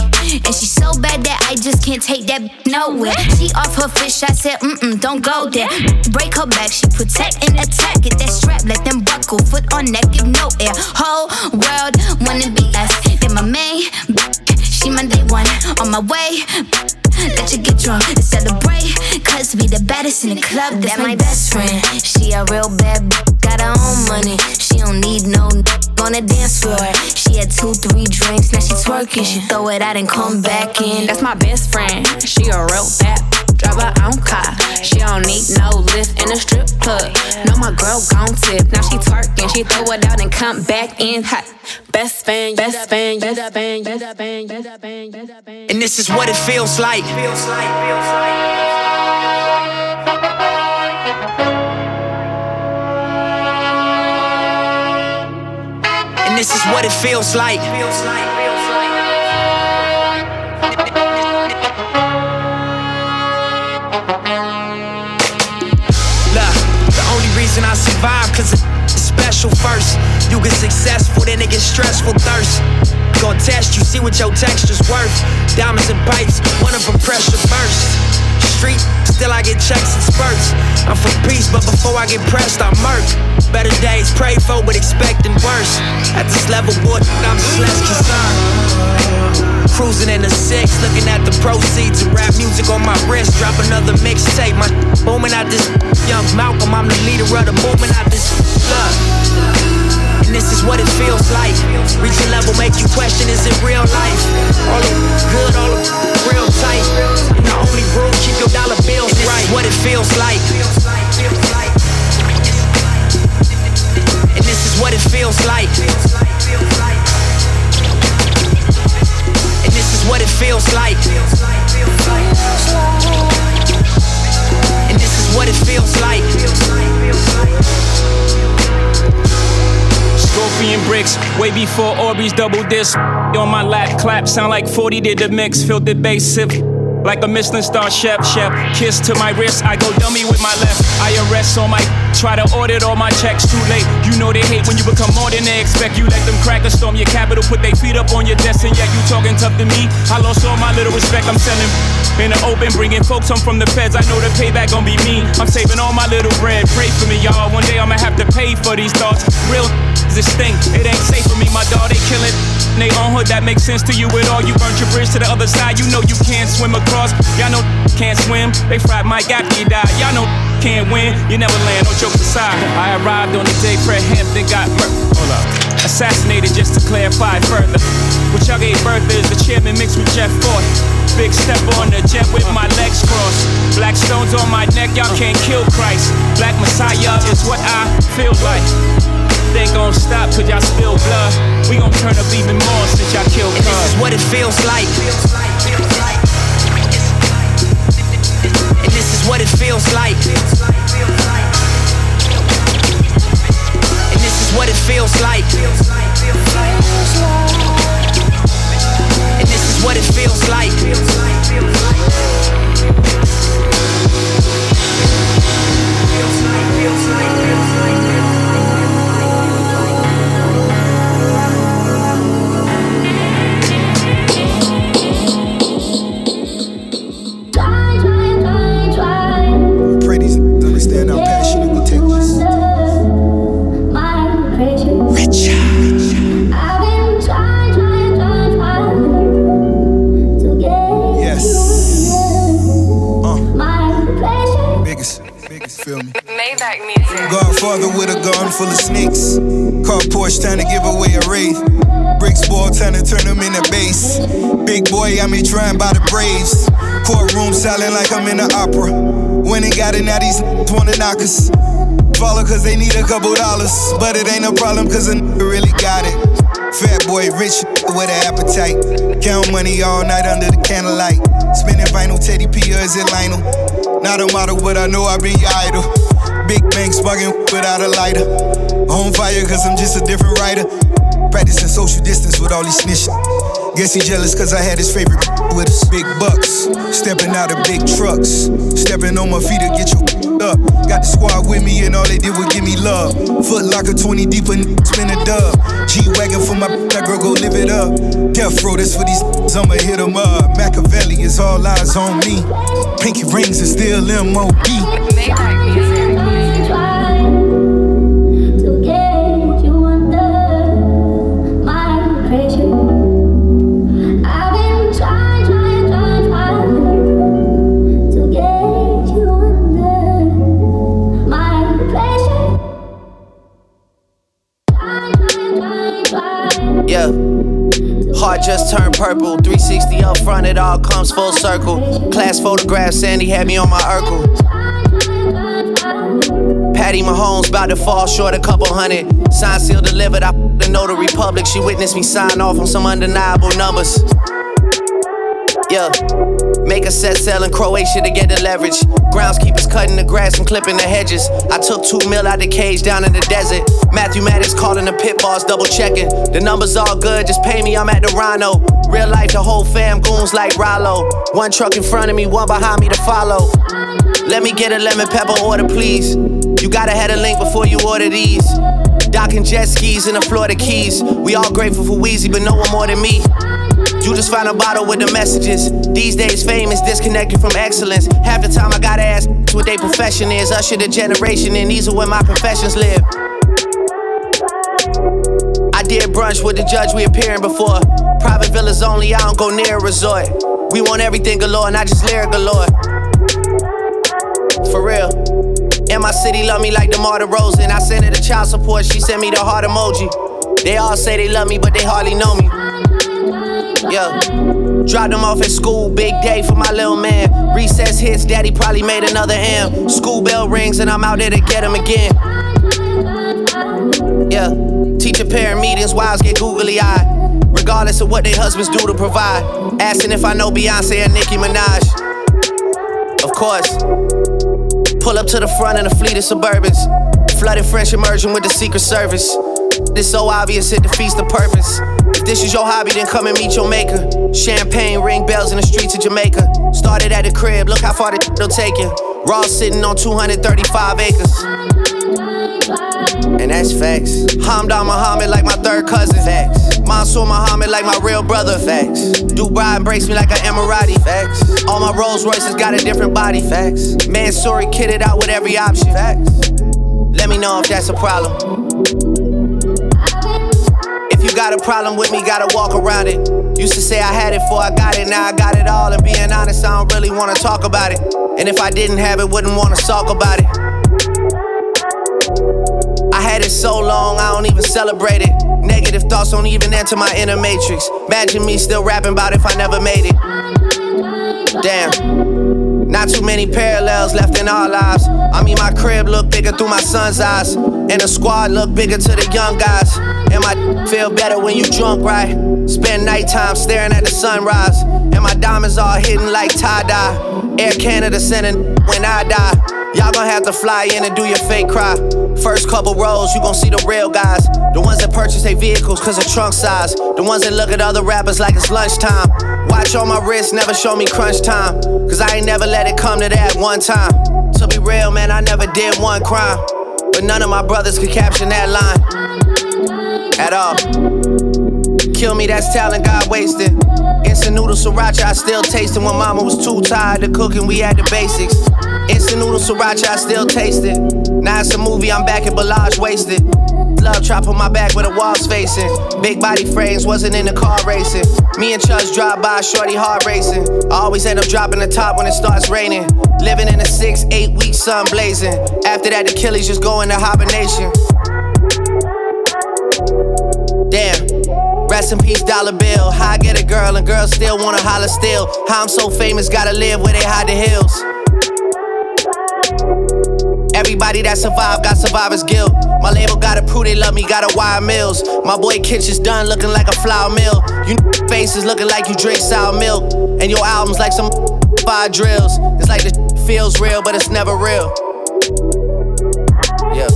And she so bad that I just can't take that b- nowhere. She off her fish, I said, mm-mm, don't go there. Break her back, she protect and attack. Get that strap, let them buckle, foot on neck, give no air. Whole world wanna be us. Then my main, she my day one. On my way, let you get drunk and celebrate. Cause we the baddest in the club, that's my best friend. She a real bad b- got her own money. She don't need no n- on the dance floor. She had two, three drinks, now she twerking. She throw it out and come back in. That's my best friend. She a real bad drive her own car. She don't need no lift in a strip club. No, my girl gon' tip. Now she twerking. She throw it out and come back in. Hot. Best fan, best fan, best fan, best fan, best fan, best fan. And this is what it feels like. Feels like, feels like. And this is what it feels like. Feels like, feels like. And I survive cause it's special first. You get successful, then it gets stressful, thirst. Gonna test you, see what your texture's worth. Diamonds and pipes, one of them pressure burst. Street, still I get checks and spurts. I'm for peace, but before I get pressed, I murk. Better days prayed for, but expecting worse. At this level, boy, I'm just less concerned. Cruising in the six, looking at the proceeds and rap music on my wrist. Drop another mixtape, my booming out this young Malcolm. I'm the leader of the movement out this love. And this is what it feels like. Reaching level make you question, is it real life? All the good, all the real tight. And the only rule, keep your dollar bills right. And this right. Is what it feels like. And this is what it feels like. This is what it feels like. And this is what it feels like. Scorpion bricks, way before Orbeez double disc. On my lap, clap, sound like forty did the mix. Filtered bass, sip, like a Michelin star chef, chef. Kiss to my wrist, I go dummy with my left. I R S on my, try to audit all my checks, too late. You know they hate when you become more than they expect. You let them crack or storm your capital, put their feet up on your desk. And yet you talking tough to me, I lost all my little respect. I'm selling in the open, bringing folks home from the feds. I know the payback gon' be mean. I'm saving all my little bread, pray for me, y'all. One day I'ma have to pay for these thoughts. Real this thing, it ain't safe for me, my dog, they killing. They on hood, that makes sense to you at all. You burnt your bridge to the other side, you know you can't swim across. Y'all know can't swim, they fried Mike after he died. Y'all know can't win, you never land, no jokes aside. I arrived on the day Fred Hampton got murdered. Hold up. Assassinated, just to clarify further. What y'all gave birth is the chairman mixed with Jeff Ford. Big step on the jet with my legs crossed. Black stones on my neck, y'all can't kill Christ. Black Messiah is what I feel like. They gon' stop cause y'all spill blood. We gon' turn up even more since y'all killed. And this is what it feels like. And this is what it feels like. And this is what it feels like. And this is what it feels like. Feels like, feels like. Godfather with a garden full of snakes. Car Porsche trying to give away a wraith. Bricks ball trying to turn them into bass. Big boy got me trying by the Braves. Courtroom silent like I'm in the opera. When they got it now these n****s wanna knock us. Follow cause they need a couple dollars. But it ain't no problem cause a n**** really got it. Fat boy rich with an appetite. Count money all night under the candlelight. Spinning vinyl Teddy P or cousin Lionel. Not a model, but I know I be idle. Big bang sparking without a lighter. On fire, cause I'm just a different writer. Practicing social distance with all these snitching. Guess he jealous cause I had his favorite with us. Big bucks, stepping out of big trucks. Stepping on my feet to get you up. Got the squad with me and all they did was give me love. Foot locker twenty deep and spin a dub. G-Wagon for my that girl, go live it up. Death row, that's for these I'ma hit them up. Machiavelli is all eyes on me. Pinky rings is still M O B. Just turned purple, three sixty up front, it all comes full circle. Class photograph, Sandy had me on my Urkel. Patty Mahomes about to fall short a couple hundred. Signed, sealed, delivered, I the notary public. She witnessed me sign off on some undeniable numbers. Yeah, make a set sell in Croatia to get the leverage. Groundskeepers cutting the grass and clipping the hedges. I took two mil out the cage down in the desert. Mathematics calling the pit boss, double checking. The numbers all good, just pay me, I'm at the Rhino. Real life, the whole fam goons like Rollo. One truck in front of me, one behind me to follow. Let me get a lemon pepper order, please. You gotta have a link before you order these. Docking jet skis in the Florida Keys. We all grateful for Weezy, but no one more than me. You just found a bottle with the messages. These days fame is disconnected from excellence. Half the time I gotta ask what they profession is. Usher the generation in, these are where my confessions live. I did brunch with the judge we appearing before. Private villas only, I don't go near a resort. We want everything galore, not just lyric galore. For real. And my city love me like the Marta Rosen. I sent her the child support, she sent me the heart emoji. They all say they love me, but they hardly know me. Yeah, dropped them off at school, big day for my little man. Recess hits, daddy probably made another M. School bell rings and I'm out there to get him again. Yeah, teacher parent meetings, wives get googly-eyed. Regardless of what their husbands do to provide. Asking if I know Beyonce and Nicki Minaj. Of course. Pull up to the front in a fleet of Suburbans. Flooded French immersion with the Secret Service. This so obvious, it defeats the purpose. If this is your hobby, then come and meet your maker. Champagne, ring bells in the streets of Jamaica. Started at the crib, look how far the will take you. Raw sitting on two hundred thirty-five acres. And that's facts. Hamdan Muhammad like my third cousin. Facts. Mansour Muhammad like my real brother. Facts. Dubai embraced me like an Emirati. Facts. All my Rolls Royces got a different body. Facts. Mansouri kitted out with every option. Facts. Let me know if that's a problem. Got a problem with me, gotta walk around it. Used to say I had it before I got it, now I got it all. And being honest, I don't really wanna talk about it. And if I didn't have it, wouldn't wanna talk about it. I had it so long, I don't even celebrate it. Negative thoughts don't even enter my inner matrix. Imagine me still rapping about if I never made it. Damn, not too many parallels left in our lives. I mean, my crib look bigger through my son's eyes. And the squad look bigger to the young guys. And my d- feel better when you drunk, right? Spend nighttime staring at the sunrise. And my diamonds all hidden like tie-dye. Air Canada sending when I die. Y'all gon' have to fly in and do your fake cry. First couple rows, you gon' see the real guys. The ones that purchase their vehicles cause of trunk size. The ones that look at other rappers like it's lunchtime. Watch on my wrist, never show me crunch time. Cause I ain't never let it come to that one time. To be real, man, I never did one crime. But none of my brothers could caption that line at all. Kill me, that's talent God wasted. Instant noodle sriracha, I still taste it. When mama was too tired to cook and we had the basics. Instant noodle sriracha, I still taste it. Now it's a movie, I'm back at Bellage wasted. Love trap on my back with the walls facing. Big body frames, wasn't in the car racing. Me and Chubbs drive by, shorty hard racing. I always end up dropping the top when it starts raining. Living in a six, eight week sun blazing. After that, the Achilles just go into hibernation. Damn, rest in peace, dollar bill. How I get a girl and girls still wanna holler still. How I'm so famous, gotta live where they hide the hills. Everybody that survived got survivor's guilt. My label gotta prove they love me, gotta wire mills. My boy Kitchen's done looking like a flour mill. You n- faces looking like you drink sour milk. And your album's like some fire drills. It's like this sh- feels real, but it's never real. Yeah.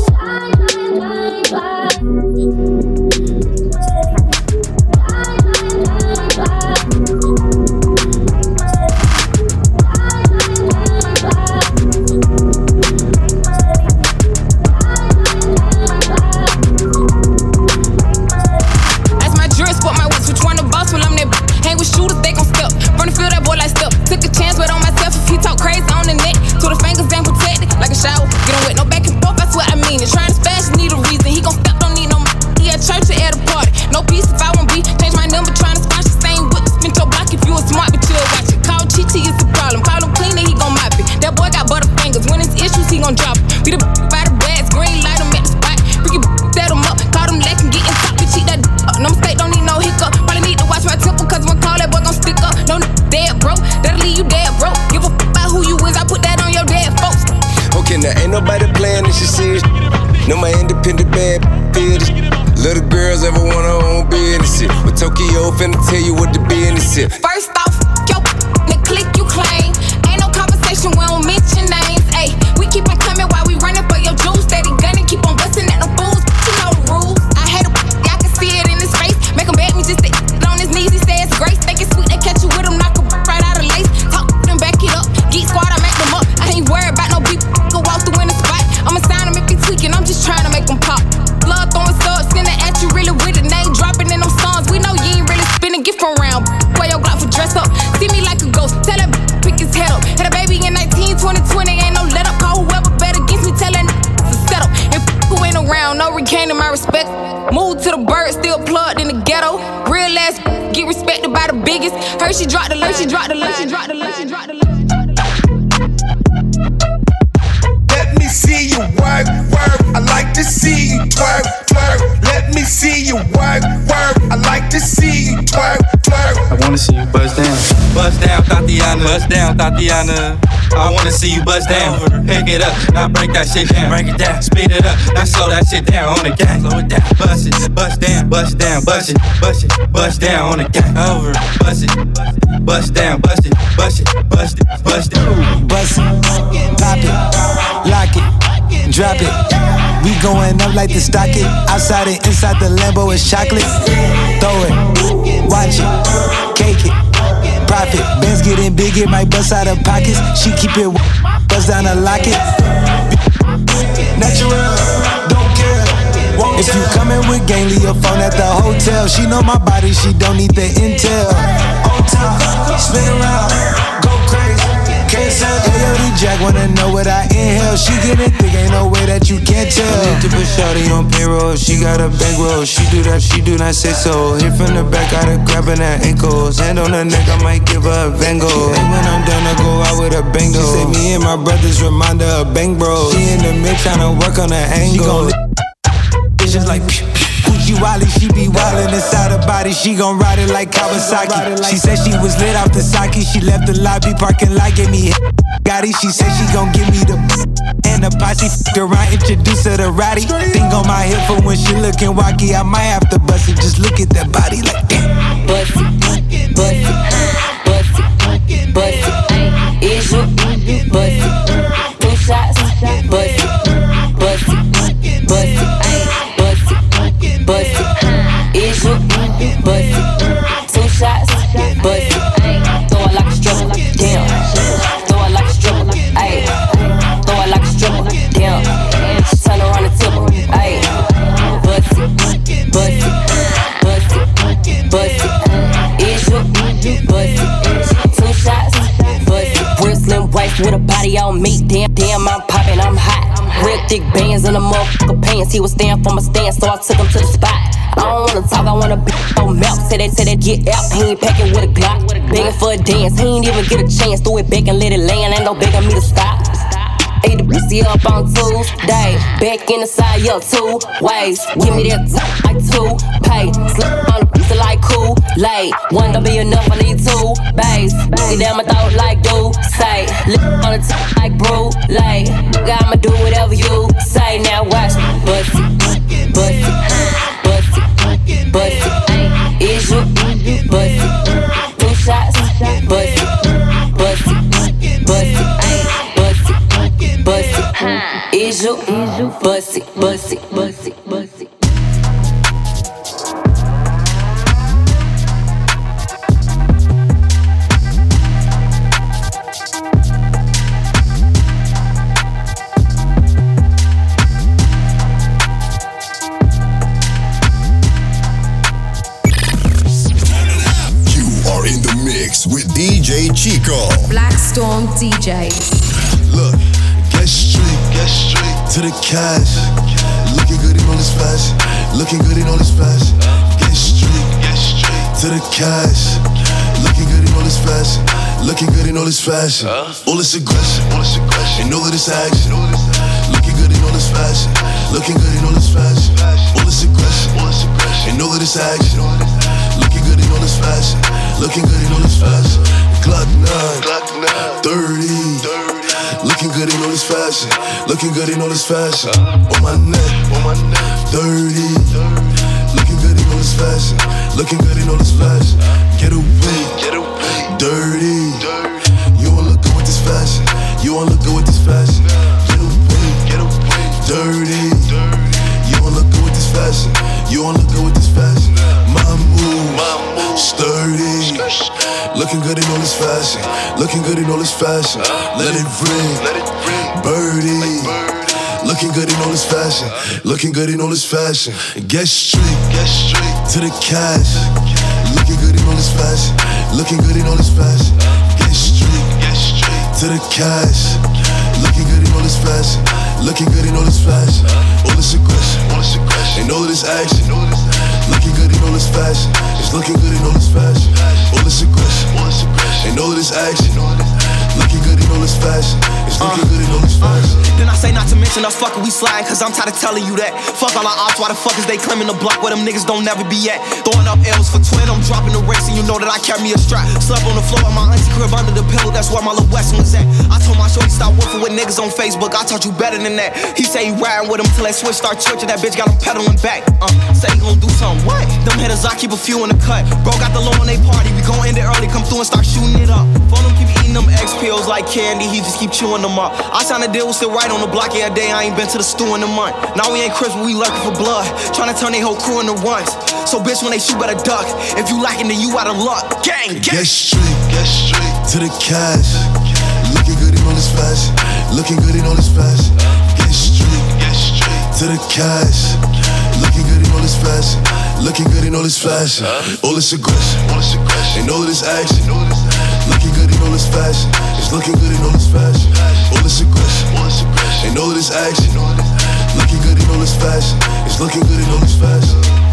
First off, yo, the click you claim. Ain't no conversation, we don't mention names. Ayy, we keep on coming while we running for your juice. Steady gunning, keep on busting at the fools. You know the rules. I hate a y'all can see it in his face. Make him beg me just to eat on his knees. He says grace. Think it's sweet, they catch you with him, knock him right out of lace. Talk them, back it up. Geek squad, I make them up. I ain't worried about no beef. Go walk through in the spot. I'ma sign him if he tweaking. I'm just trying to make him pop. Blood throwing subs, send it at you really with it. Name dropping in them songs. We know you ain't really spinning. Get from round. Dress up, see me like a ghost, tell that b- pick his head up. Had a baby in nineteen, twenty, twenty, ain't no let up. Call whoever better against me, tell that n- to settle. And f- who ain't around, no recanting my respect. Moved to the bird, still plugged in the ghetto. Real ass, b- get respected by the biggest. Her, she dropped the low, she dropped the low, she dropped the low, she dropped the low. Let me see you work, work, I like to see you twerk, twerk. Let me see you work, work, I like to see you twerk, twerk. I wanna see you bust down. Bust down, Tatiana. Bust down, Tatiana. I wanna see you bust down. Pick it up, now break that shit down. Break it down, speed it up, now slow that shit down on the gang. Slow it down. Bust it, bust down, bust down, bust it, bust it, bust down on the gang. Over, bust it, bust down, bust it, bust it, bust it, bust it. Bust it, pop it, lock it, drop it. We going up like the stock it. Outside and inside the Lambo is chocolate. Throw it, watch it. Cake it, profit, bands getting big, it might bust out of pockets. She keep it, bust down a locket. Natural, don't care. If you coming with gang, leave your phone at the hotel. She know my body, she don't need the intel. On top, spin around, go crazy. Can't tell. Hey, yo, the Jack wanna know what I inhale. She getting thick, ain't no way that you can't tell. I need to put shawty on payroll. She got a bankroll. She do that, she do not say so. Hit from the back, got her grabbing her ankles. Hand on her neck, I might give her a Van Gogh. And when I'm done, I go out with a bang. She say me and my brothers remind her of bang bros. She in the mix, tryna work on her angle. She gon' it's just like pew, pew. Gucci Wally, she be wildin' inside her body. She gon' ride it like Kawasaki. She said she was lit off the sake. She left the lobby, parking lot, gave me hit. Gotti, she said she gon' give me the and the posse. Around, introduce her to Roddy. Think on my hip for when she looking wacky. I might have to bust it. Just look at that body like damn. Bust it, bust it, bust it, bust it. Is your bust it? Two shots, bust it, bust it, bust it, bust it, bust it. Is your bust it? Two shots, bust it. Throw it like a struggle, damn. With a body on me, damn, damn, I'm poppin', I'm hot. Real thick bands in the motherfucker pants. He was standin' from a stand, so I took him to the spot. I don't wanna talk, I wanna be on mouth. Said that, said that, get out. He ain't packin' with a Glock. Beggin' for a dance, he ain't even get a chance. Threw it back and let it land, ain't no begging me to stop. Eat the pussy up on Tuesday. Back in the side, yo, two ways. Give me that like two pay. Slip on the pussy like Kool-Aid. One don't be enough, I need two bass. Sit down my throat like do say. Lick on the top like brulee. I'ma do whatever you say. Now watch me. Bussy, bussy, bussy, bussy. Is you bussy? Two shots, bussy, bussy, bussy, bussy, bussy. Is you bussy, bussy, bussy, bussy? With D J Chico, Black Storm D J. Look, get straight, get straight to the cash. Looking good in all this flash, looking good in all this flash. Get straight, get straight to the cash. Looking good in all this flash, looking good in all this fashion. All this aggression, all this aggression, and all of this action. Looking good in all this fashion, looking good in all this fashion. All this aggression, all this aggression, and all of this action. Looking good in all this fashion. Looking good in all this fashion. Glock nine, thirty. Looking good in all this fashion. Looking good in all this fashion. On my neck, on my neck, dirty. Looking good in all this fashion. Looking good in all this fashion. Get away, get away, dirty. You wanna look good with this fashion. You wanna look good with this fashion. Get away, get away, dirty. You wanna look good with this fashion. You wanna look good with this fashion. My move, my move. Sturdy, looking good in all this fashion, looking good in all this fashion. Let it ring, birdie. Looking good in all this fashion, looking good in all this fashion. Get straight, get straight to the cash. Looking good in all this fashion, looking good in all this fashion. Get straight, get straight to the cash. Looking good in all this fashion, looking good in all this fashion. All this aggression, all this aggression, and all this action. Looking good in all this fashion. It's looking good in all this fashion. All this aggression. And all this action. Looking good in all this fashion. It's looking uh, good in all this fashion. Uh, then I say not to mention us fucking we slide. Cause I'm tired of telling you that. Fuck all our ops. Why the fuck is they claiming the block where them niggas don't never be at? Throwing up L's for Twitter. I'm dropping the race and you know that I carry a strap. Slept on the floor at my auntie crib under the pillow. That's where my little Weston was at. I told my shorty stop working with niggas on Facebook. I taught you better than that. He say he riding with him till that switch start twitching. That bitch got him pedaling back. Uh, say he gon' do something. What? Them hitters, I keep a few in the cut. Bro got the low on they party. We gon' end it early. Come through and start shooting it up. Phone them keep eating them X pills like candy. He just keep chewing them up. I signed a deal with still right on the block. Yeah, day I ain't been to the stew in a month. Now we ain't crisp, but we lurking for blood. Tryna turn they whole crew into runs. So bitch, when they shoot, better duck. If you lacking, then you out of luck. Gang, gang. Get straight, get straight to the cash. Looking good in all this fashion. Looking good in all this fashion. Get straight, get straight to the cash. Looking good in all this fashion. Looking good in all this fashion. All this aggression, all this aggression, and all this action. Looking good in all this fashion. It's looking good in all this fashion. All this aggression, all this aggression, and all this action. Looking good in all this fashion. It's looking good in all this fashion.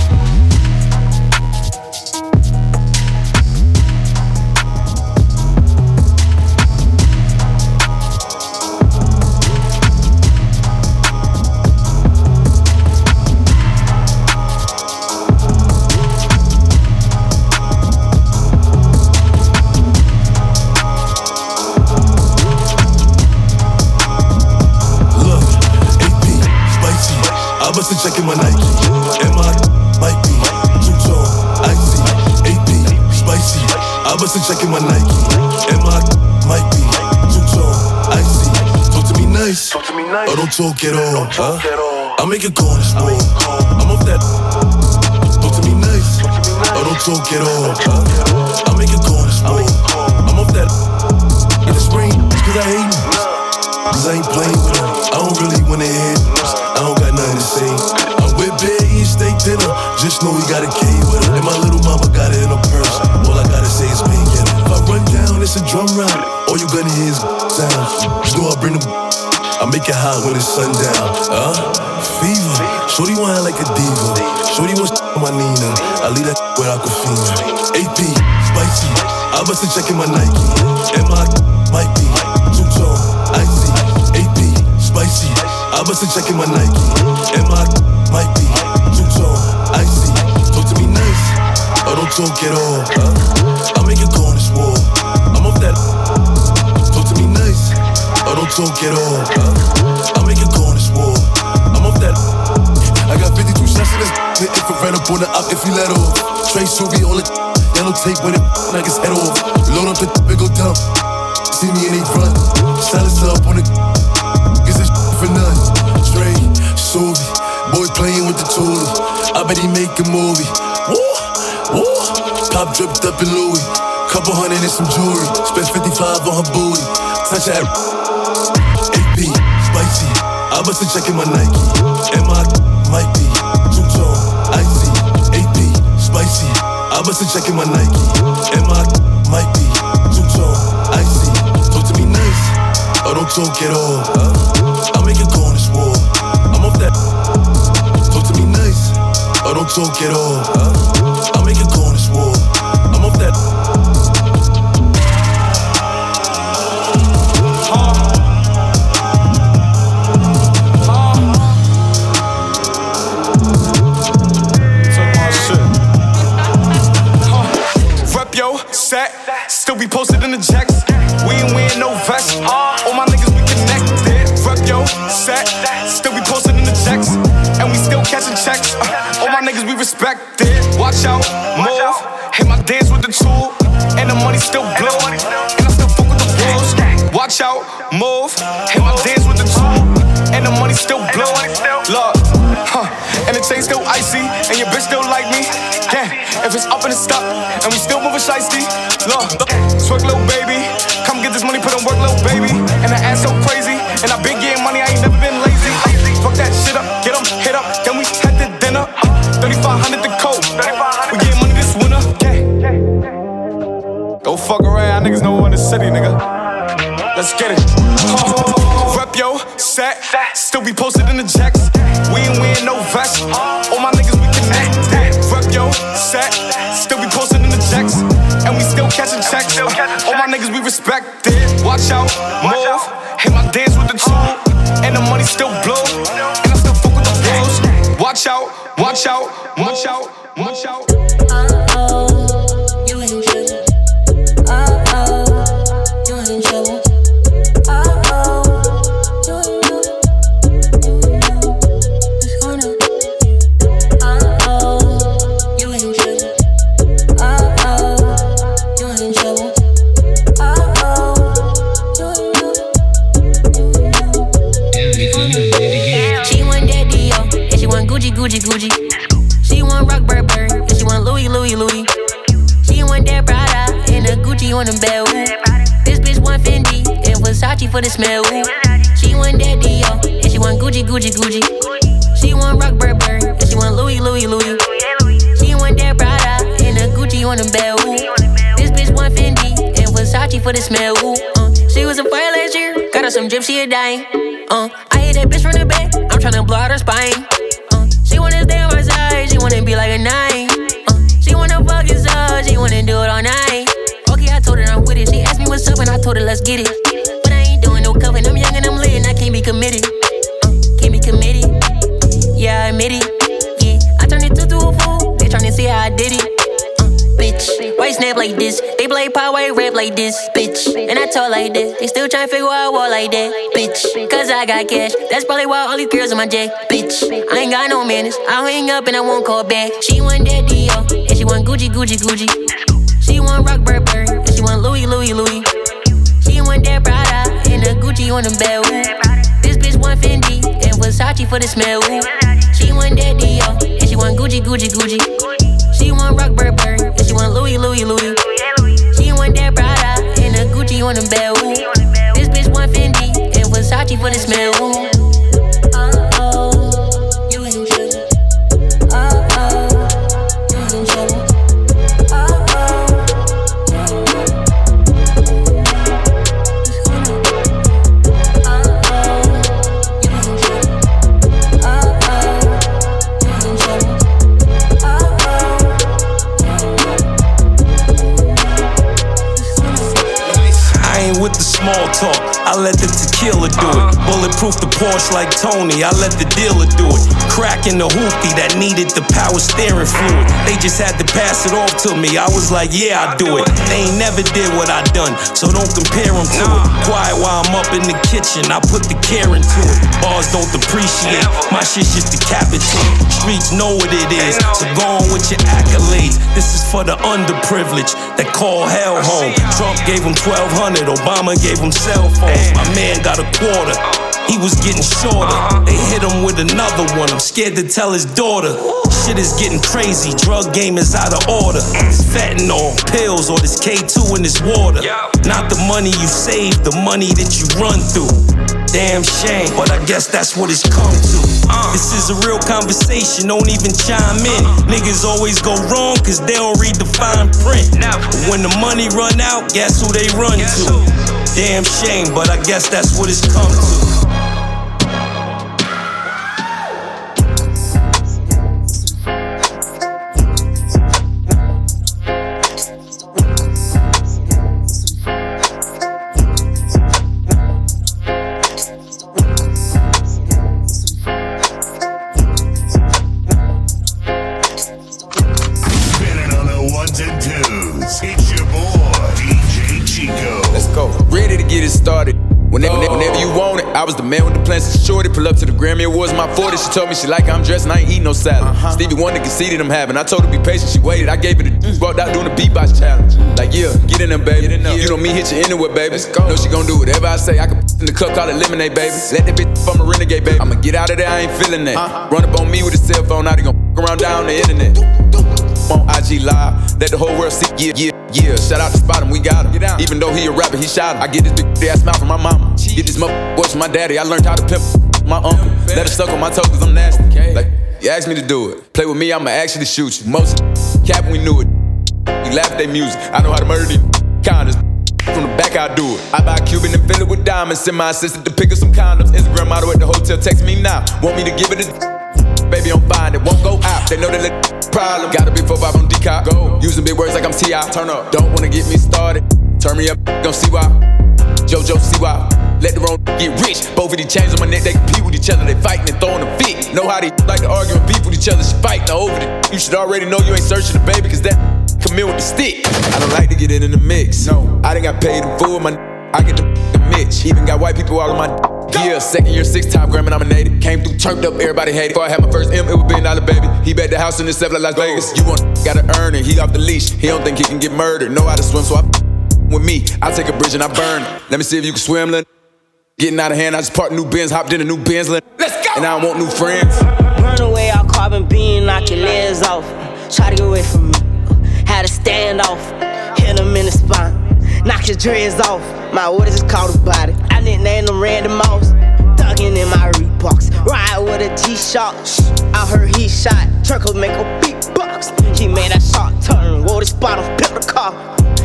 Checking my Nike, M I, might be, two-tone, icy, A P, spicy. I wasn't checking my Nike, M I, might be, two-tone, icy. Talk to me nice, talk to me nice. Or don't talk at all, huh? I make a call, I'm off that. Talk to me nice, or don't talk at all, huh? I make a call, I'm off that. In the spring, it's cause I hate you. Cause I ain't playing with them, I don't really wanna hear it. I don't got nothing to say. I'm with bed, eat steak dinner. Just know we got a K with her. And my little mama got it in her purse. All I gotta say is make it. If I run down, it's a drum round. All you gonna hear is sounds. Just know I bring the I make it hot when it's sundown. Huh? Fever. Shorty wanna act like a diva. Shorty wants my Nina. I leave that where I could feel it. A P, spicy. I bustin' checking my Nike. M I might be two-tone, icy. A P. She checking my Nike. And my might be too tall, icy. Talk to me nice, I don't talk at all. I make a Cornish wall. I'm off that. Talk to me nice, I don't talk at all. I make a Cornish wall. I'm off that. I got fifty-two shots in this. Hit infrared up on the up if you let off. Trey Suvi on it. Yellow tape with it, like his head off. Load up the big old dump. See me in they front. Silence up on the. Is this for none? Dre, Suzy, boy playing with the toolie. I bet he make a movie. Woo, woo. Pop dripped up in Louis. Couple hundred and some jewelry. Spent fifty-five on her booty. Touch her. A P, spicy. I must have checking my Nike. And my might be too tall, icy. A P, spicy. I must have checking my Nike. And my might be too tall, icy. Talk to me nice, I don't talk at all. I make a Cornish wall. I'm off that. Talk to me nice, I don't talk at all. I make a Cornish wall. I'm off that. Still be posted in the jacks. We ain't wearing no vest. All my niggas, we connected. Rep yo, set. Still be posted in the jacks. And we still catching checks. Uh, all my niggas, we respected. Watch out, move. Hit my dance with the tool. And the money still blow. And I still fuck with the wolves. Watch out, move. Hit my dance with the tool. And the money still blow. Love. Huh. And the chain still icy. And your bitch still like me. Yeah, if it's up and it's stuck. And we still moving shiesty. Look, twerk, little baby. Come get this money, put on work, little baby. And I ass so crazy. And I been getting money, I ain't never been lazy. Fuck that shit up, get them, hit up. Then we had the dinner. thirty-five hundred the coat. We getting money this winter. Yeah. Don't fuck around, niggas know we're in the city, nigga. Let's get it. Oh, rep yo, set. Still be posted in the jacks. We ain't wearing no vest. All my niggas, we connected. Rep yo, set. Still be posted in the jacks. And we still catching checks. All uh, my niggas, we respect it. Watch out, move. Hit my dance with the tool. And the money still blow. And I still fuck with the wolves. Watch out, watch out, watch out, watch out. Uh-oh, you in trouble. Uh-oh, you in trouble. Uh-oh, you in trouble. It's gonna. Uh-oh, you in trouble. Uh-oh. Gucci, Gucci. She want rock, bird, bird, and she want Louis, Louis, Louis. She want that Prada and a Gucci on the belt. This bitch want Fendi and Versace for the smell. She want that D R and she want Gucci, Gucci, Gucci. She want rock, bird, bird, and she want Louis, Louis, Louis. She want that Prada and a Gucci on the belt. This bitch want Fendi and Versace for the smell. Uh, she was a fire last year, got her some drip, she a dying. Uh, I hit that bitch from the back, I'm tryna blow out her spine. She wanna stay on my side, she wanna be like a nine. Uh, she wanna fuck his up, she wanna do it all night. Okay, I told her I'm with it. She asked me what's up and I told her let's get it. But I ain't doing no covering, I'm young and I'm lit and I can't be committed. Uh, can't be committed, yeah, I admit it. Yeah, I turned it to to a fool, they tryna see how I did it. Uh, bitch, why you snap like this? They play pop, why you rap like this? Bitch, and I talk like this. They still tryna figure out I walk like that. Bitch, cause I got cash, that's probably why all these girls on my jack. Bitch, I ain't got no manners. I'll hang up and I won't call back. She want that D O and she want Gucci, Gucci, Gucci. She want rock, bird, bird, and she want Louis, Louis, Louis. She want that Prada and a Gucci on the belt. This bitch want Fendi and Versace for the smell. She want that D O and she want Gucci, Gucci, Gucci. She want rock, bird, bird, and she want Louis, Louis, Louis. She want that Prada and a Gucci on the belt. This bitch want Fendi and Versace for the smell. with the small talk, I let the tequila do it. Bulletproof the Porsche like Tony, I let the dealer do it. Crack in the Wu-Ti that needed the power steering fluid. They just had to pass it off to me, I was like, yeah, I do it. They ain't never did what I done, so don't compare them to it. Quiet while I'm up in the kitchen, I put the care into it. Bars don't depreciate, my shit's just decapitated. Streets know what it is, so go on with your accolades. This is for the underprivileged that call hell home. Trump gave him twelve hundred, Obama gave him cell phones. My man got a quarter, he was getting shorter. They hit him with another one, I'm scared to tell his daughter. Shit is getting crazy, drug game is out of order. It's fentanyl, pills, or this K two in this water. Not the money you save, the money that you run through. Damn shame, but I guess that's what it's come to. Uh, this is a real conversation, don't even chime in. Uh, Niggas always go wrong, cause they don't read the fine print. Never. When the money run out, guess who they run guess to? Who? Damn shame, but I guess that's what it's come to. Pull up to the Grammy Awards, my forty. She told me she like I'm dressed and I ain't eating no salad. Uh-huh. Stevie Wonder conceded I'm having. I told her be patient, she waited. I gave her the mm. walked out doing the beatbox challenge. Like, yeah, get in there, baby. Get in there. You know me, hit you anywhere, baby. Know she gon' do whatever I say. I can in the club, call it lemonade, baby. Let that bitch I'm a renegade, baby. I'ma get out of there, I ain't feeling that. Uh-huh. Run up on me with a cell phone, now they gon' around down the internet. On I G Live, let the whole world see, yeah, yeah. Yeah, shout out to Spot him, we got him. Even though he a rapper, he shot him. I get this big ass mouth from my mama. Jeez. Get this motherfucker voice from my daddy. I learned how to pimp my uncle. Let her suck on my toe cause I'm nasty. Okay. Like, you asked me to do it. Play with me, I'ma actually shoot you. Most cap, we knew it. We laugh at their music. I know how to murder these condoms. From the back, I do it. I buy a Cuban and fill it with diamonds. Send my assistant to pick up some condoms. Instagram model at the hotel, text me now. Want me to give it a baby, I'm fine, it won't go out. They know that little problem. Gotta be four five on D C O P. Go. Using big words like I'm T I Turn up. Don't wanna get me started. Turn me up, gon' see why. Jojo, see why. Let the wrong get rich. Both of these chains on my neck, they compete with each other. They fighting and throwing a fit. Know how they like to argue and beef with each other. She fighting over the. You should already know you ain't searching the baby, cause that come in with the stick. I don't like to get it in the mix. No. I done got paid in full, my. I get the Mitch. Even got white people all on my. Yeah, second year, six time Grammy nominated. Came through, turned up, everybody hated. Before I had my first M, it was billion dollar baby. He bet the house in himself like Las Vegas. You want gotta earn it, he off the leash. He don't think he can get murdered. Know how to swim, so I with me. I take a bridge and I burn it. Let me see if you can swim, little. Getting out of hand, I just parked new Benz, hopped in a new Benz, little. Let's go! And I don't want new friends. Burn away our carbon beam, knock your legs off. Try to get away from me. Had a stand off. Hit him in the spine. Knock your dreads off. My orders is called a body. I nicknamed them Random Moss. Dugging in my Reeboks. Ride with a G-Shock. I heard he shot. Trucker make a beatbox. He made that shot turn. Wore the spot on pick the car.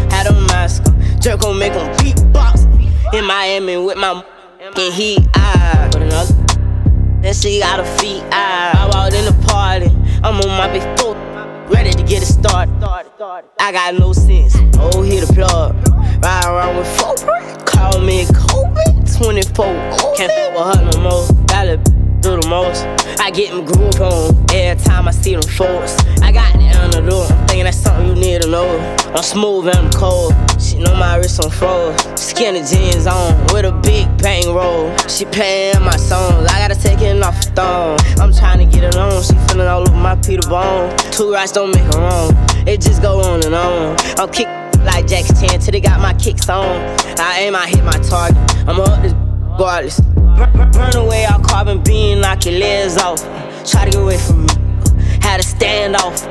Had a mask. Jerk gon' make him beatbox. In Miami with my and he eyed. But another. Then she got her feet eyed. I walked in the party. I'm on my big foot. Ready to get it started. I got no sense. Oh, hit the plug. Ride around with folk. Call me Kobe. twenty-four. Can't fuck with her no more. Gotta do the most. I get them groove on. Every time I see them folks. I got the antidote. I'm thinking that's something you need to know. I'm smooth and I'm cold. She know my wrist on froze. Skinny jeans on. With a big bang roll. She paying my songs. I gotta take it off the thong. I'm trying to get it on. She feeling all over my Peter Bone. Two rights don't make her wrong. It just go on and on. I'm kick. Like Jack's ten till they got my kicks on. I aim, I hit my target. I'ma up this regardless. Burn away our carbon beam, knock your legs off. Try to get away from me. Had a standoff.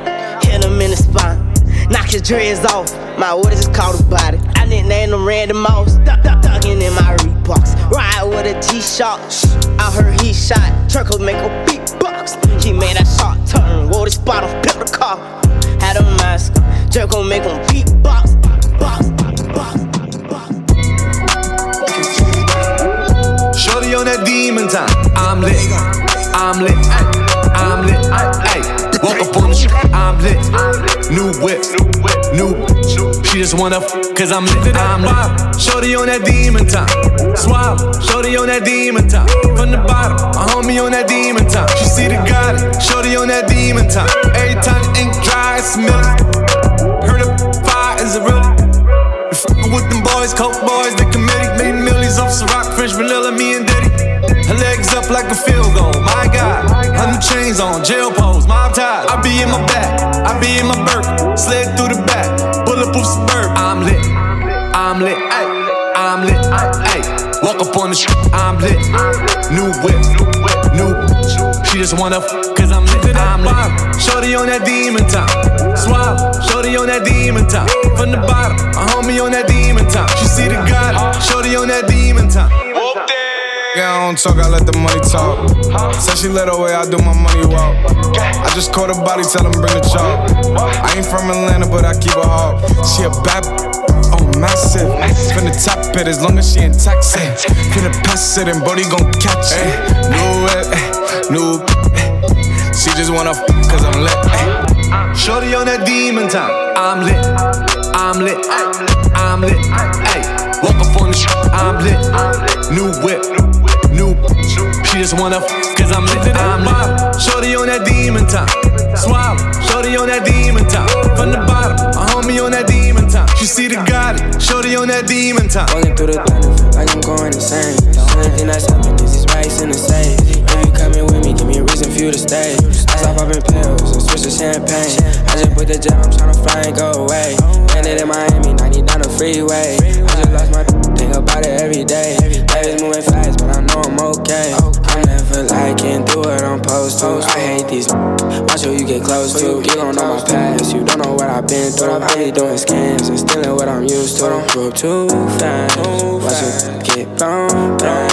Hit him in the spine. Knock his dreads off. My orders is called a body. I nicknamed him Random Moss. Dugging in my Reeboks. Ride with a G-Shock. I heard he shot. Trucker make a beatbox. He made that shot turn. Wore the spot off, pick the car. Had a mask. Jerk gon' make him beatbox. Box, box, box. Shorty on that demon time. I'm lit, I'm lit, I'm lit, I'm lit. Woke up on the street, I'm lit. New whip, new bitch. She just wanna f cause I'm lit. I'm lit. Shorty on that demon time. Swab, shorty on that demon time. From the bottom, my homie on that demon time. She see the god, shorty on that demon time. Every time the ink dry, it smells. Heard the fire is a real. You fuckin' with them boys, coke boys, the committee. Made millions off Ciroc, French vanilla, me and Diddy. Her legs up like a field goal, my God. Her new chains on, jail pose, mob ties. I be in my back, I be in my Burke. Slid through the back, bulletproof suburb. I'm lit, I'm lit, ay, I'm lit, ay. Walk up on the street, I'm lit. New whip, new bitch. She just wanna f cause I'm lit, I'm lit. Shorty on that demon time. Swab, shorty on that demon time. From the bottom, my homie on that demon time. She see the god, shorty on that demon time. I don't talk, I let the money talk. Said she let her way, I do my money walk. I just caught her body, tell him bring the chalk. I ain't from Atlanta, but I keep her hog. She a bad, oh massive. Finna top it as long as she in Texas. Finna pass it and Brody gon' catch it. New whip, new. She just wanna f cause I'm lit. Shorty on that demon time. I'm lit, I'm lit, I'm lit. Ay, walk up on the street, I'm lit. New whip. New, she just wanna f cause I'm lit, I'm lit. Shorty on that demon time. Swallow, shorty on that demon time. From the bottom, my homie on that demon time. She see the god, shorty on that demon time. Rolling through the thunder, like I'm going insane. The only thing that's happening is these rights in the same. If you coming with me, give me a reason for you to stay. I stop popping pills and switch to champagne. I just put the jet, I'm tryna fly and go away. Landed in Miami, ninety down the freeway. I just lost my think about it every day. Life is moving fast, but I know I'm okay. I never like and do what I'm supposed to. I hate these. Watch who you get close to. You don't know my past, you don't know what I've been through. I be doing scams and stealing what I'm used to. Don't grow too fast. Watch you get blown back.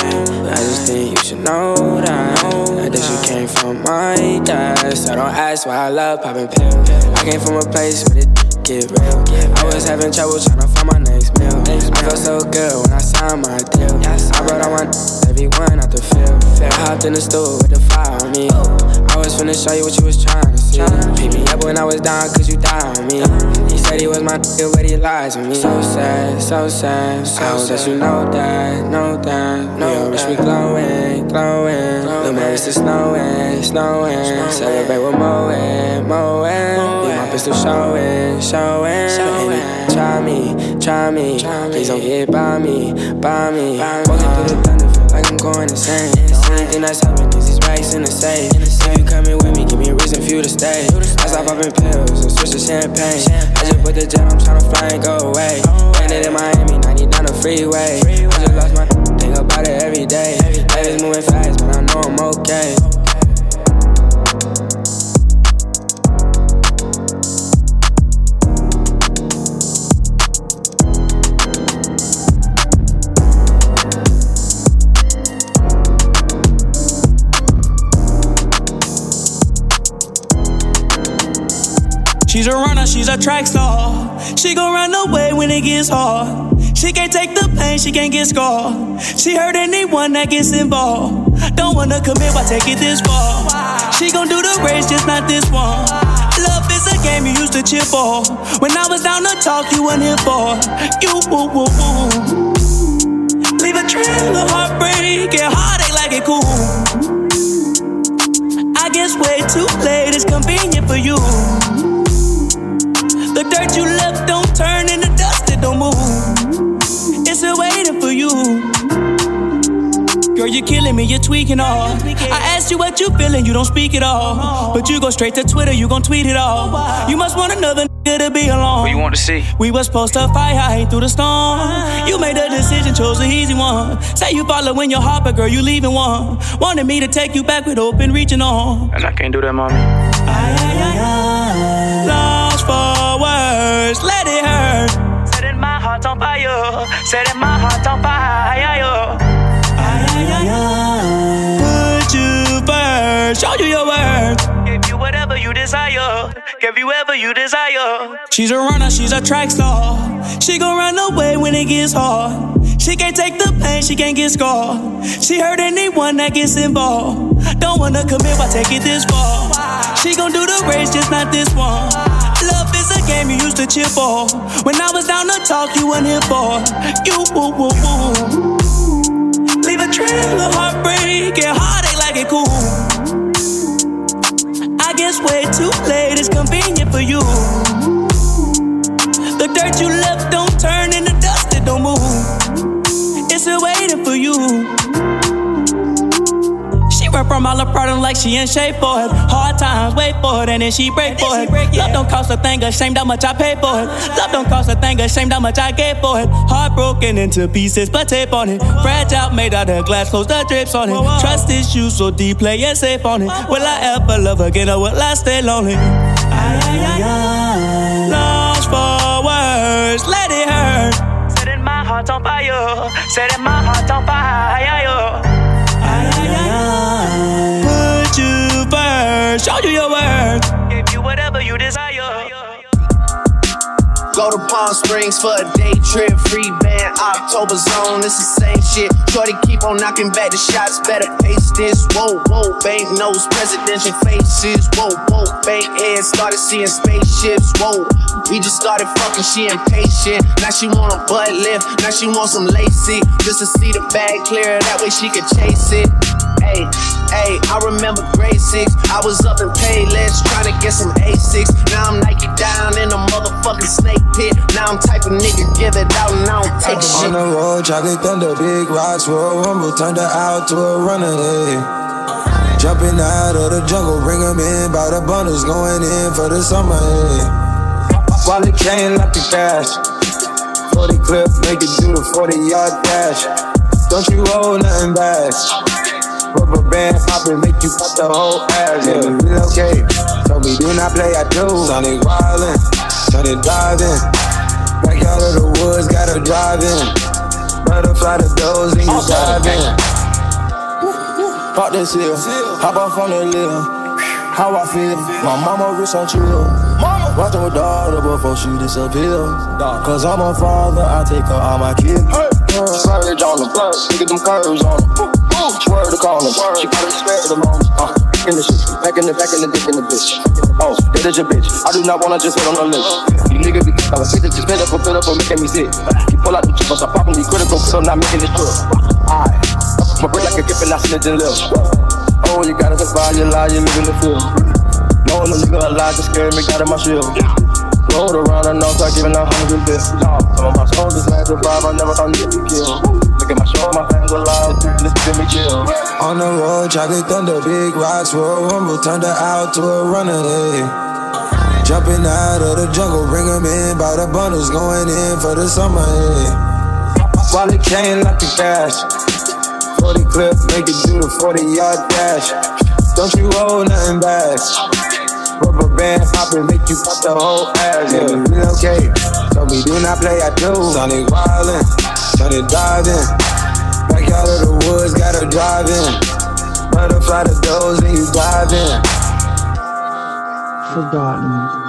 I just think you should know that. I guess you came from my dad. So don't ask why I love popping pills. I came from a place where it get real. I was having trouble trying to find my next meal. I felt so good when I signed my deal. I brought all my everyone out the field. I hopped in the stool with the fire on me. I was finna show you what you was trying to see. Pick me up when I was down cause you died on me. He said he was my nigga but he lies on me. So sad, so sad, so sad. I hope that you know that, know that. We all wish we glowing, glowing. Little man, it's snowing, snowing. Celebrate with Moe, Moe. Pistol showing, showing, showing. Try me, try me. Please don't get by me, by me. Walking through the thunder, feel like I'm going insane. The only thing that's happening is these racks in the safe. If you coming with me, give me a reason for you to stay. I stop popping pills and switch to champagne. I just put the jet, I'm tryna fly and go away. Landed in Miami, ninety down the freeway. I just lost my think about it every day. Life is moving fast, but I know I'm okay. She's a runner, she's a track star. She gon' run away when it gets hard. She can't take the pain, she can't get scarred. She hurt anyone that gets involved. Don't wanna commit, why take it this far? She gon' do the race, just not this one. Love is a game you used to cheer for. When I was down to talk, you weren't here for. You woo woo woo. Leave a trail of heartbreak and heartache like it cool. I guess way too late, it's convenient for you. The dirt you left don't turn into dust, it don't move. It's still waiting for you. Girl, you're killing me, you're tweaking all. I asked you what you feeling, you don't speak at all. But you go straight to Twitter, you gon' tweet it all. You must want another nigga to be alone. What you want to see? We was supposed to fight, I ain't through the storm. You made a decision, chose the easy one. Say you following your heart, but girl, you leaving one. Wanted me to take you back with open reaching on. And I can't do that, mommy. Aye, aye, aye, aye. Lost for words, let it hurt. Setting my heart on fire. Setting my heart on fire. Ay, ay, ay, ay. Put you first. Show you your worth. Give you whatever you desire. Give you whatever you desire. She's a runner, she's a track star. She gon' run away when it gets hard. She can't take the pain, she can't get scarred. She hurt anyone that gets involved. Don't wanna commit, why take it this far? She gon' do the race, just not this one. Love is a game you used to cheer for. When I was down to talk, you weren't here for. You woo woo woo. Leave a trail of heartbreak and heartache like it cool. I guess way too late, it's convenient for you. The dirt you left don't turn into dust, it don't move. It's still waiting for you. She run from all her problems like she in shape for it. Hard times, wait for it, and then she break for it. Break, yeah. Love don't cost a thing, ashamed how much I paid for it. Love don't cost a thing, ashamed how much I gave for it. Heart broken into pieces, but tape on it. Fragile, made out of glass, close the drips on it. Trust issues so deep, play it safe on it. Will I ever love again, or will I stay lonely? Ay, ay, ay, ay. Lost for words, let it hurt. Setting my heart on fire, setting my heart on fire. Put you first, show you your worth. Give you whatever you desire. Go to Palm Springs for a day trip. Free band, October zone, it's the same shit. Shorty keep on knocking back the shots, better pace this. Whoa, whoa, bank nose, presidential faces. Whoa, whoa, bank head, started seeing spaceships. Whoa, we just started fucking, she impatient. Now she want a butt lift, now she want some lacy. Just to see the bag clear, that way she can chase it. Hey, hey, I remember grade six. I was up in Payless trying to get some A six. Now I'm Nike down in the motherfucking snake pit. Now I'm type of nigga, give it out and I don't take shit. On the road, chocolate thunder, big rocks, roll rumble, turned her out to a runner. Hey. Jumping out of the jungle, bring them in by the bundles, going in for the summer. Hey. While it came like the cash, forty clip, make it do the forty yard dash. Don't you roll nothing back. Rubber band poppin', make you pop the whole ass. Yeah, relocate. Told me do not play, I do. Sonic wildin', started diving. Back out of the woods, gotta drive in. Butterfly the doors and you dive in. Pop this here, hop off on the lip. How I feel, my mama rich on chill. Watch her daughter before she disappears. Cause I'm a father, I take her all my kids. Surge on the blood, nigga, them curves on them. Swear to call him, she got respect for the moms. Uh, in the shit, back in the back in the dick in the bitch. Oh, that is your bitch. I do not wanna just hit on her lips. You niggas be like a bitch that just been up and been up and making me sick. You pull out them chips, I pop them, be critical, so I'm not making this trip. Alright, my break like a gift and I snitch and live. Oh, you gotta survive, you lie, you live in the field. No, no nigga alive, just scared me, got in my shield. Rolled around, I know, start giving out hundreds of bits. Some of my soldiers had to survive, I never thought you'd be killed. My show, my fans alive, me chill. On the road, chocolate thunder, big rocks, roll rumble, turned her out to a runner. Hey. Jumping out of the jungle, bring them in by the bundles, going in for the summer. Hey. While it came like a cash, forty clip, make it do the forty yard dash. Don't you roll nothing back. Rubber band poppin', make you pop the whole ass. Yeah, relocate. Told me do not play, I do. Sonic wildin'. Started diving, back out of the woods, gotta drive in. Butterfly the doors and you dive in. Forgotten.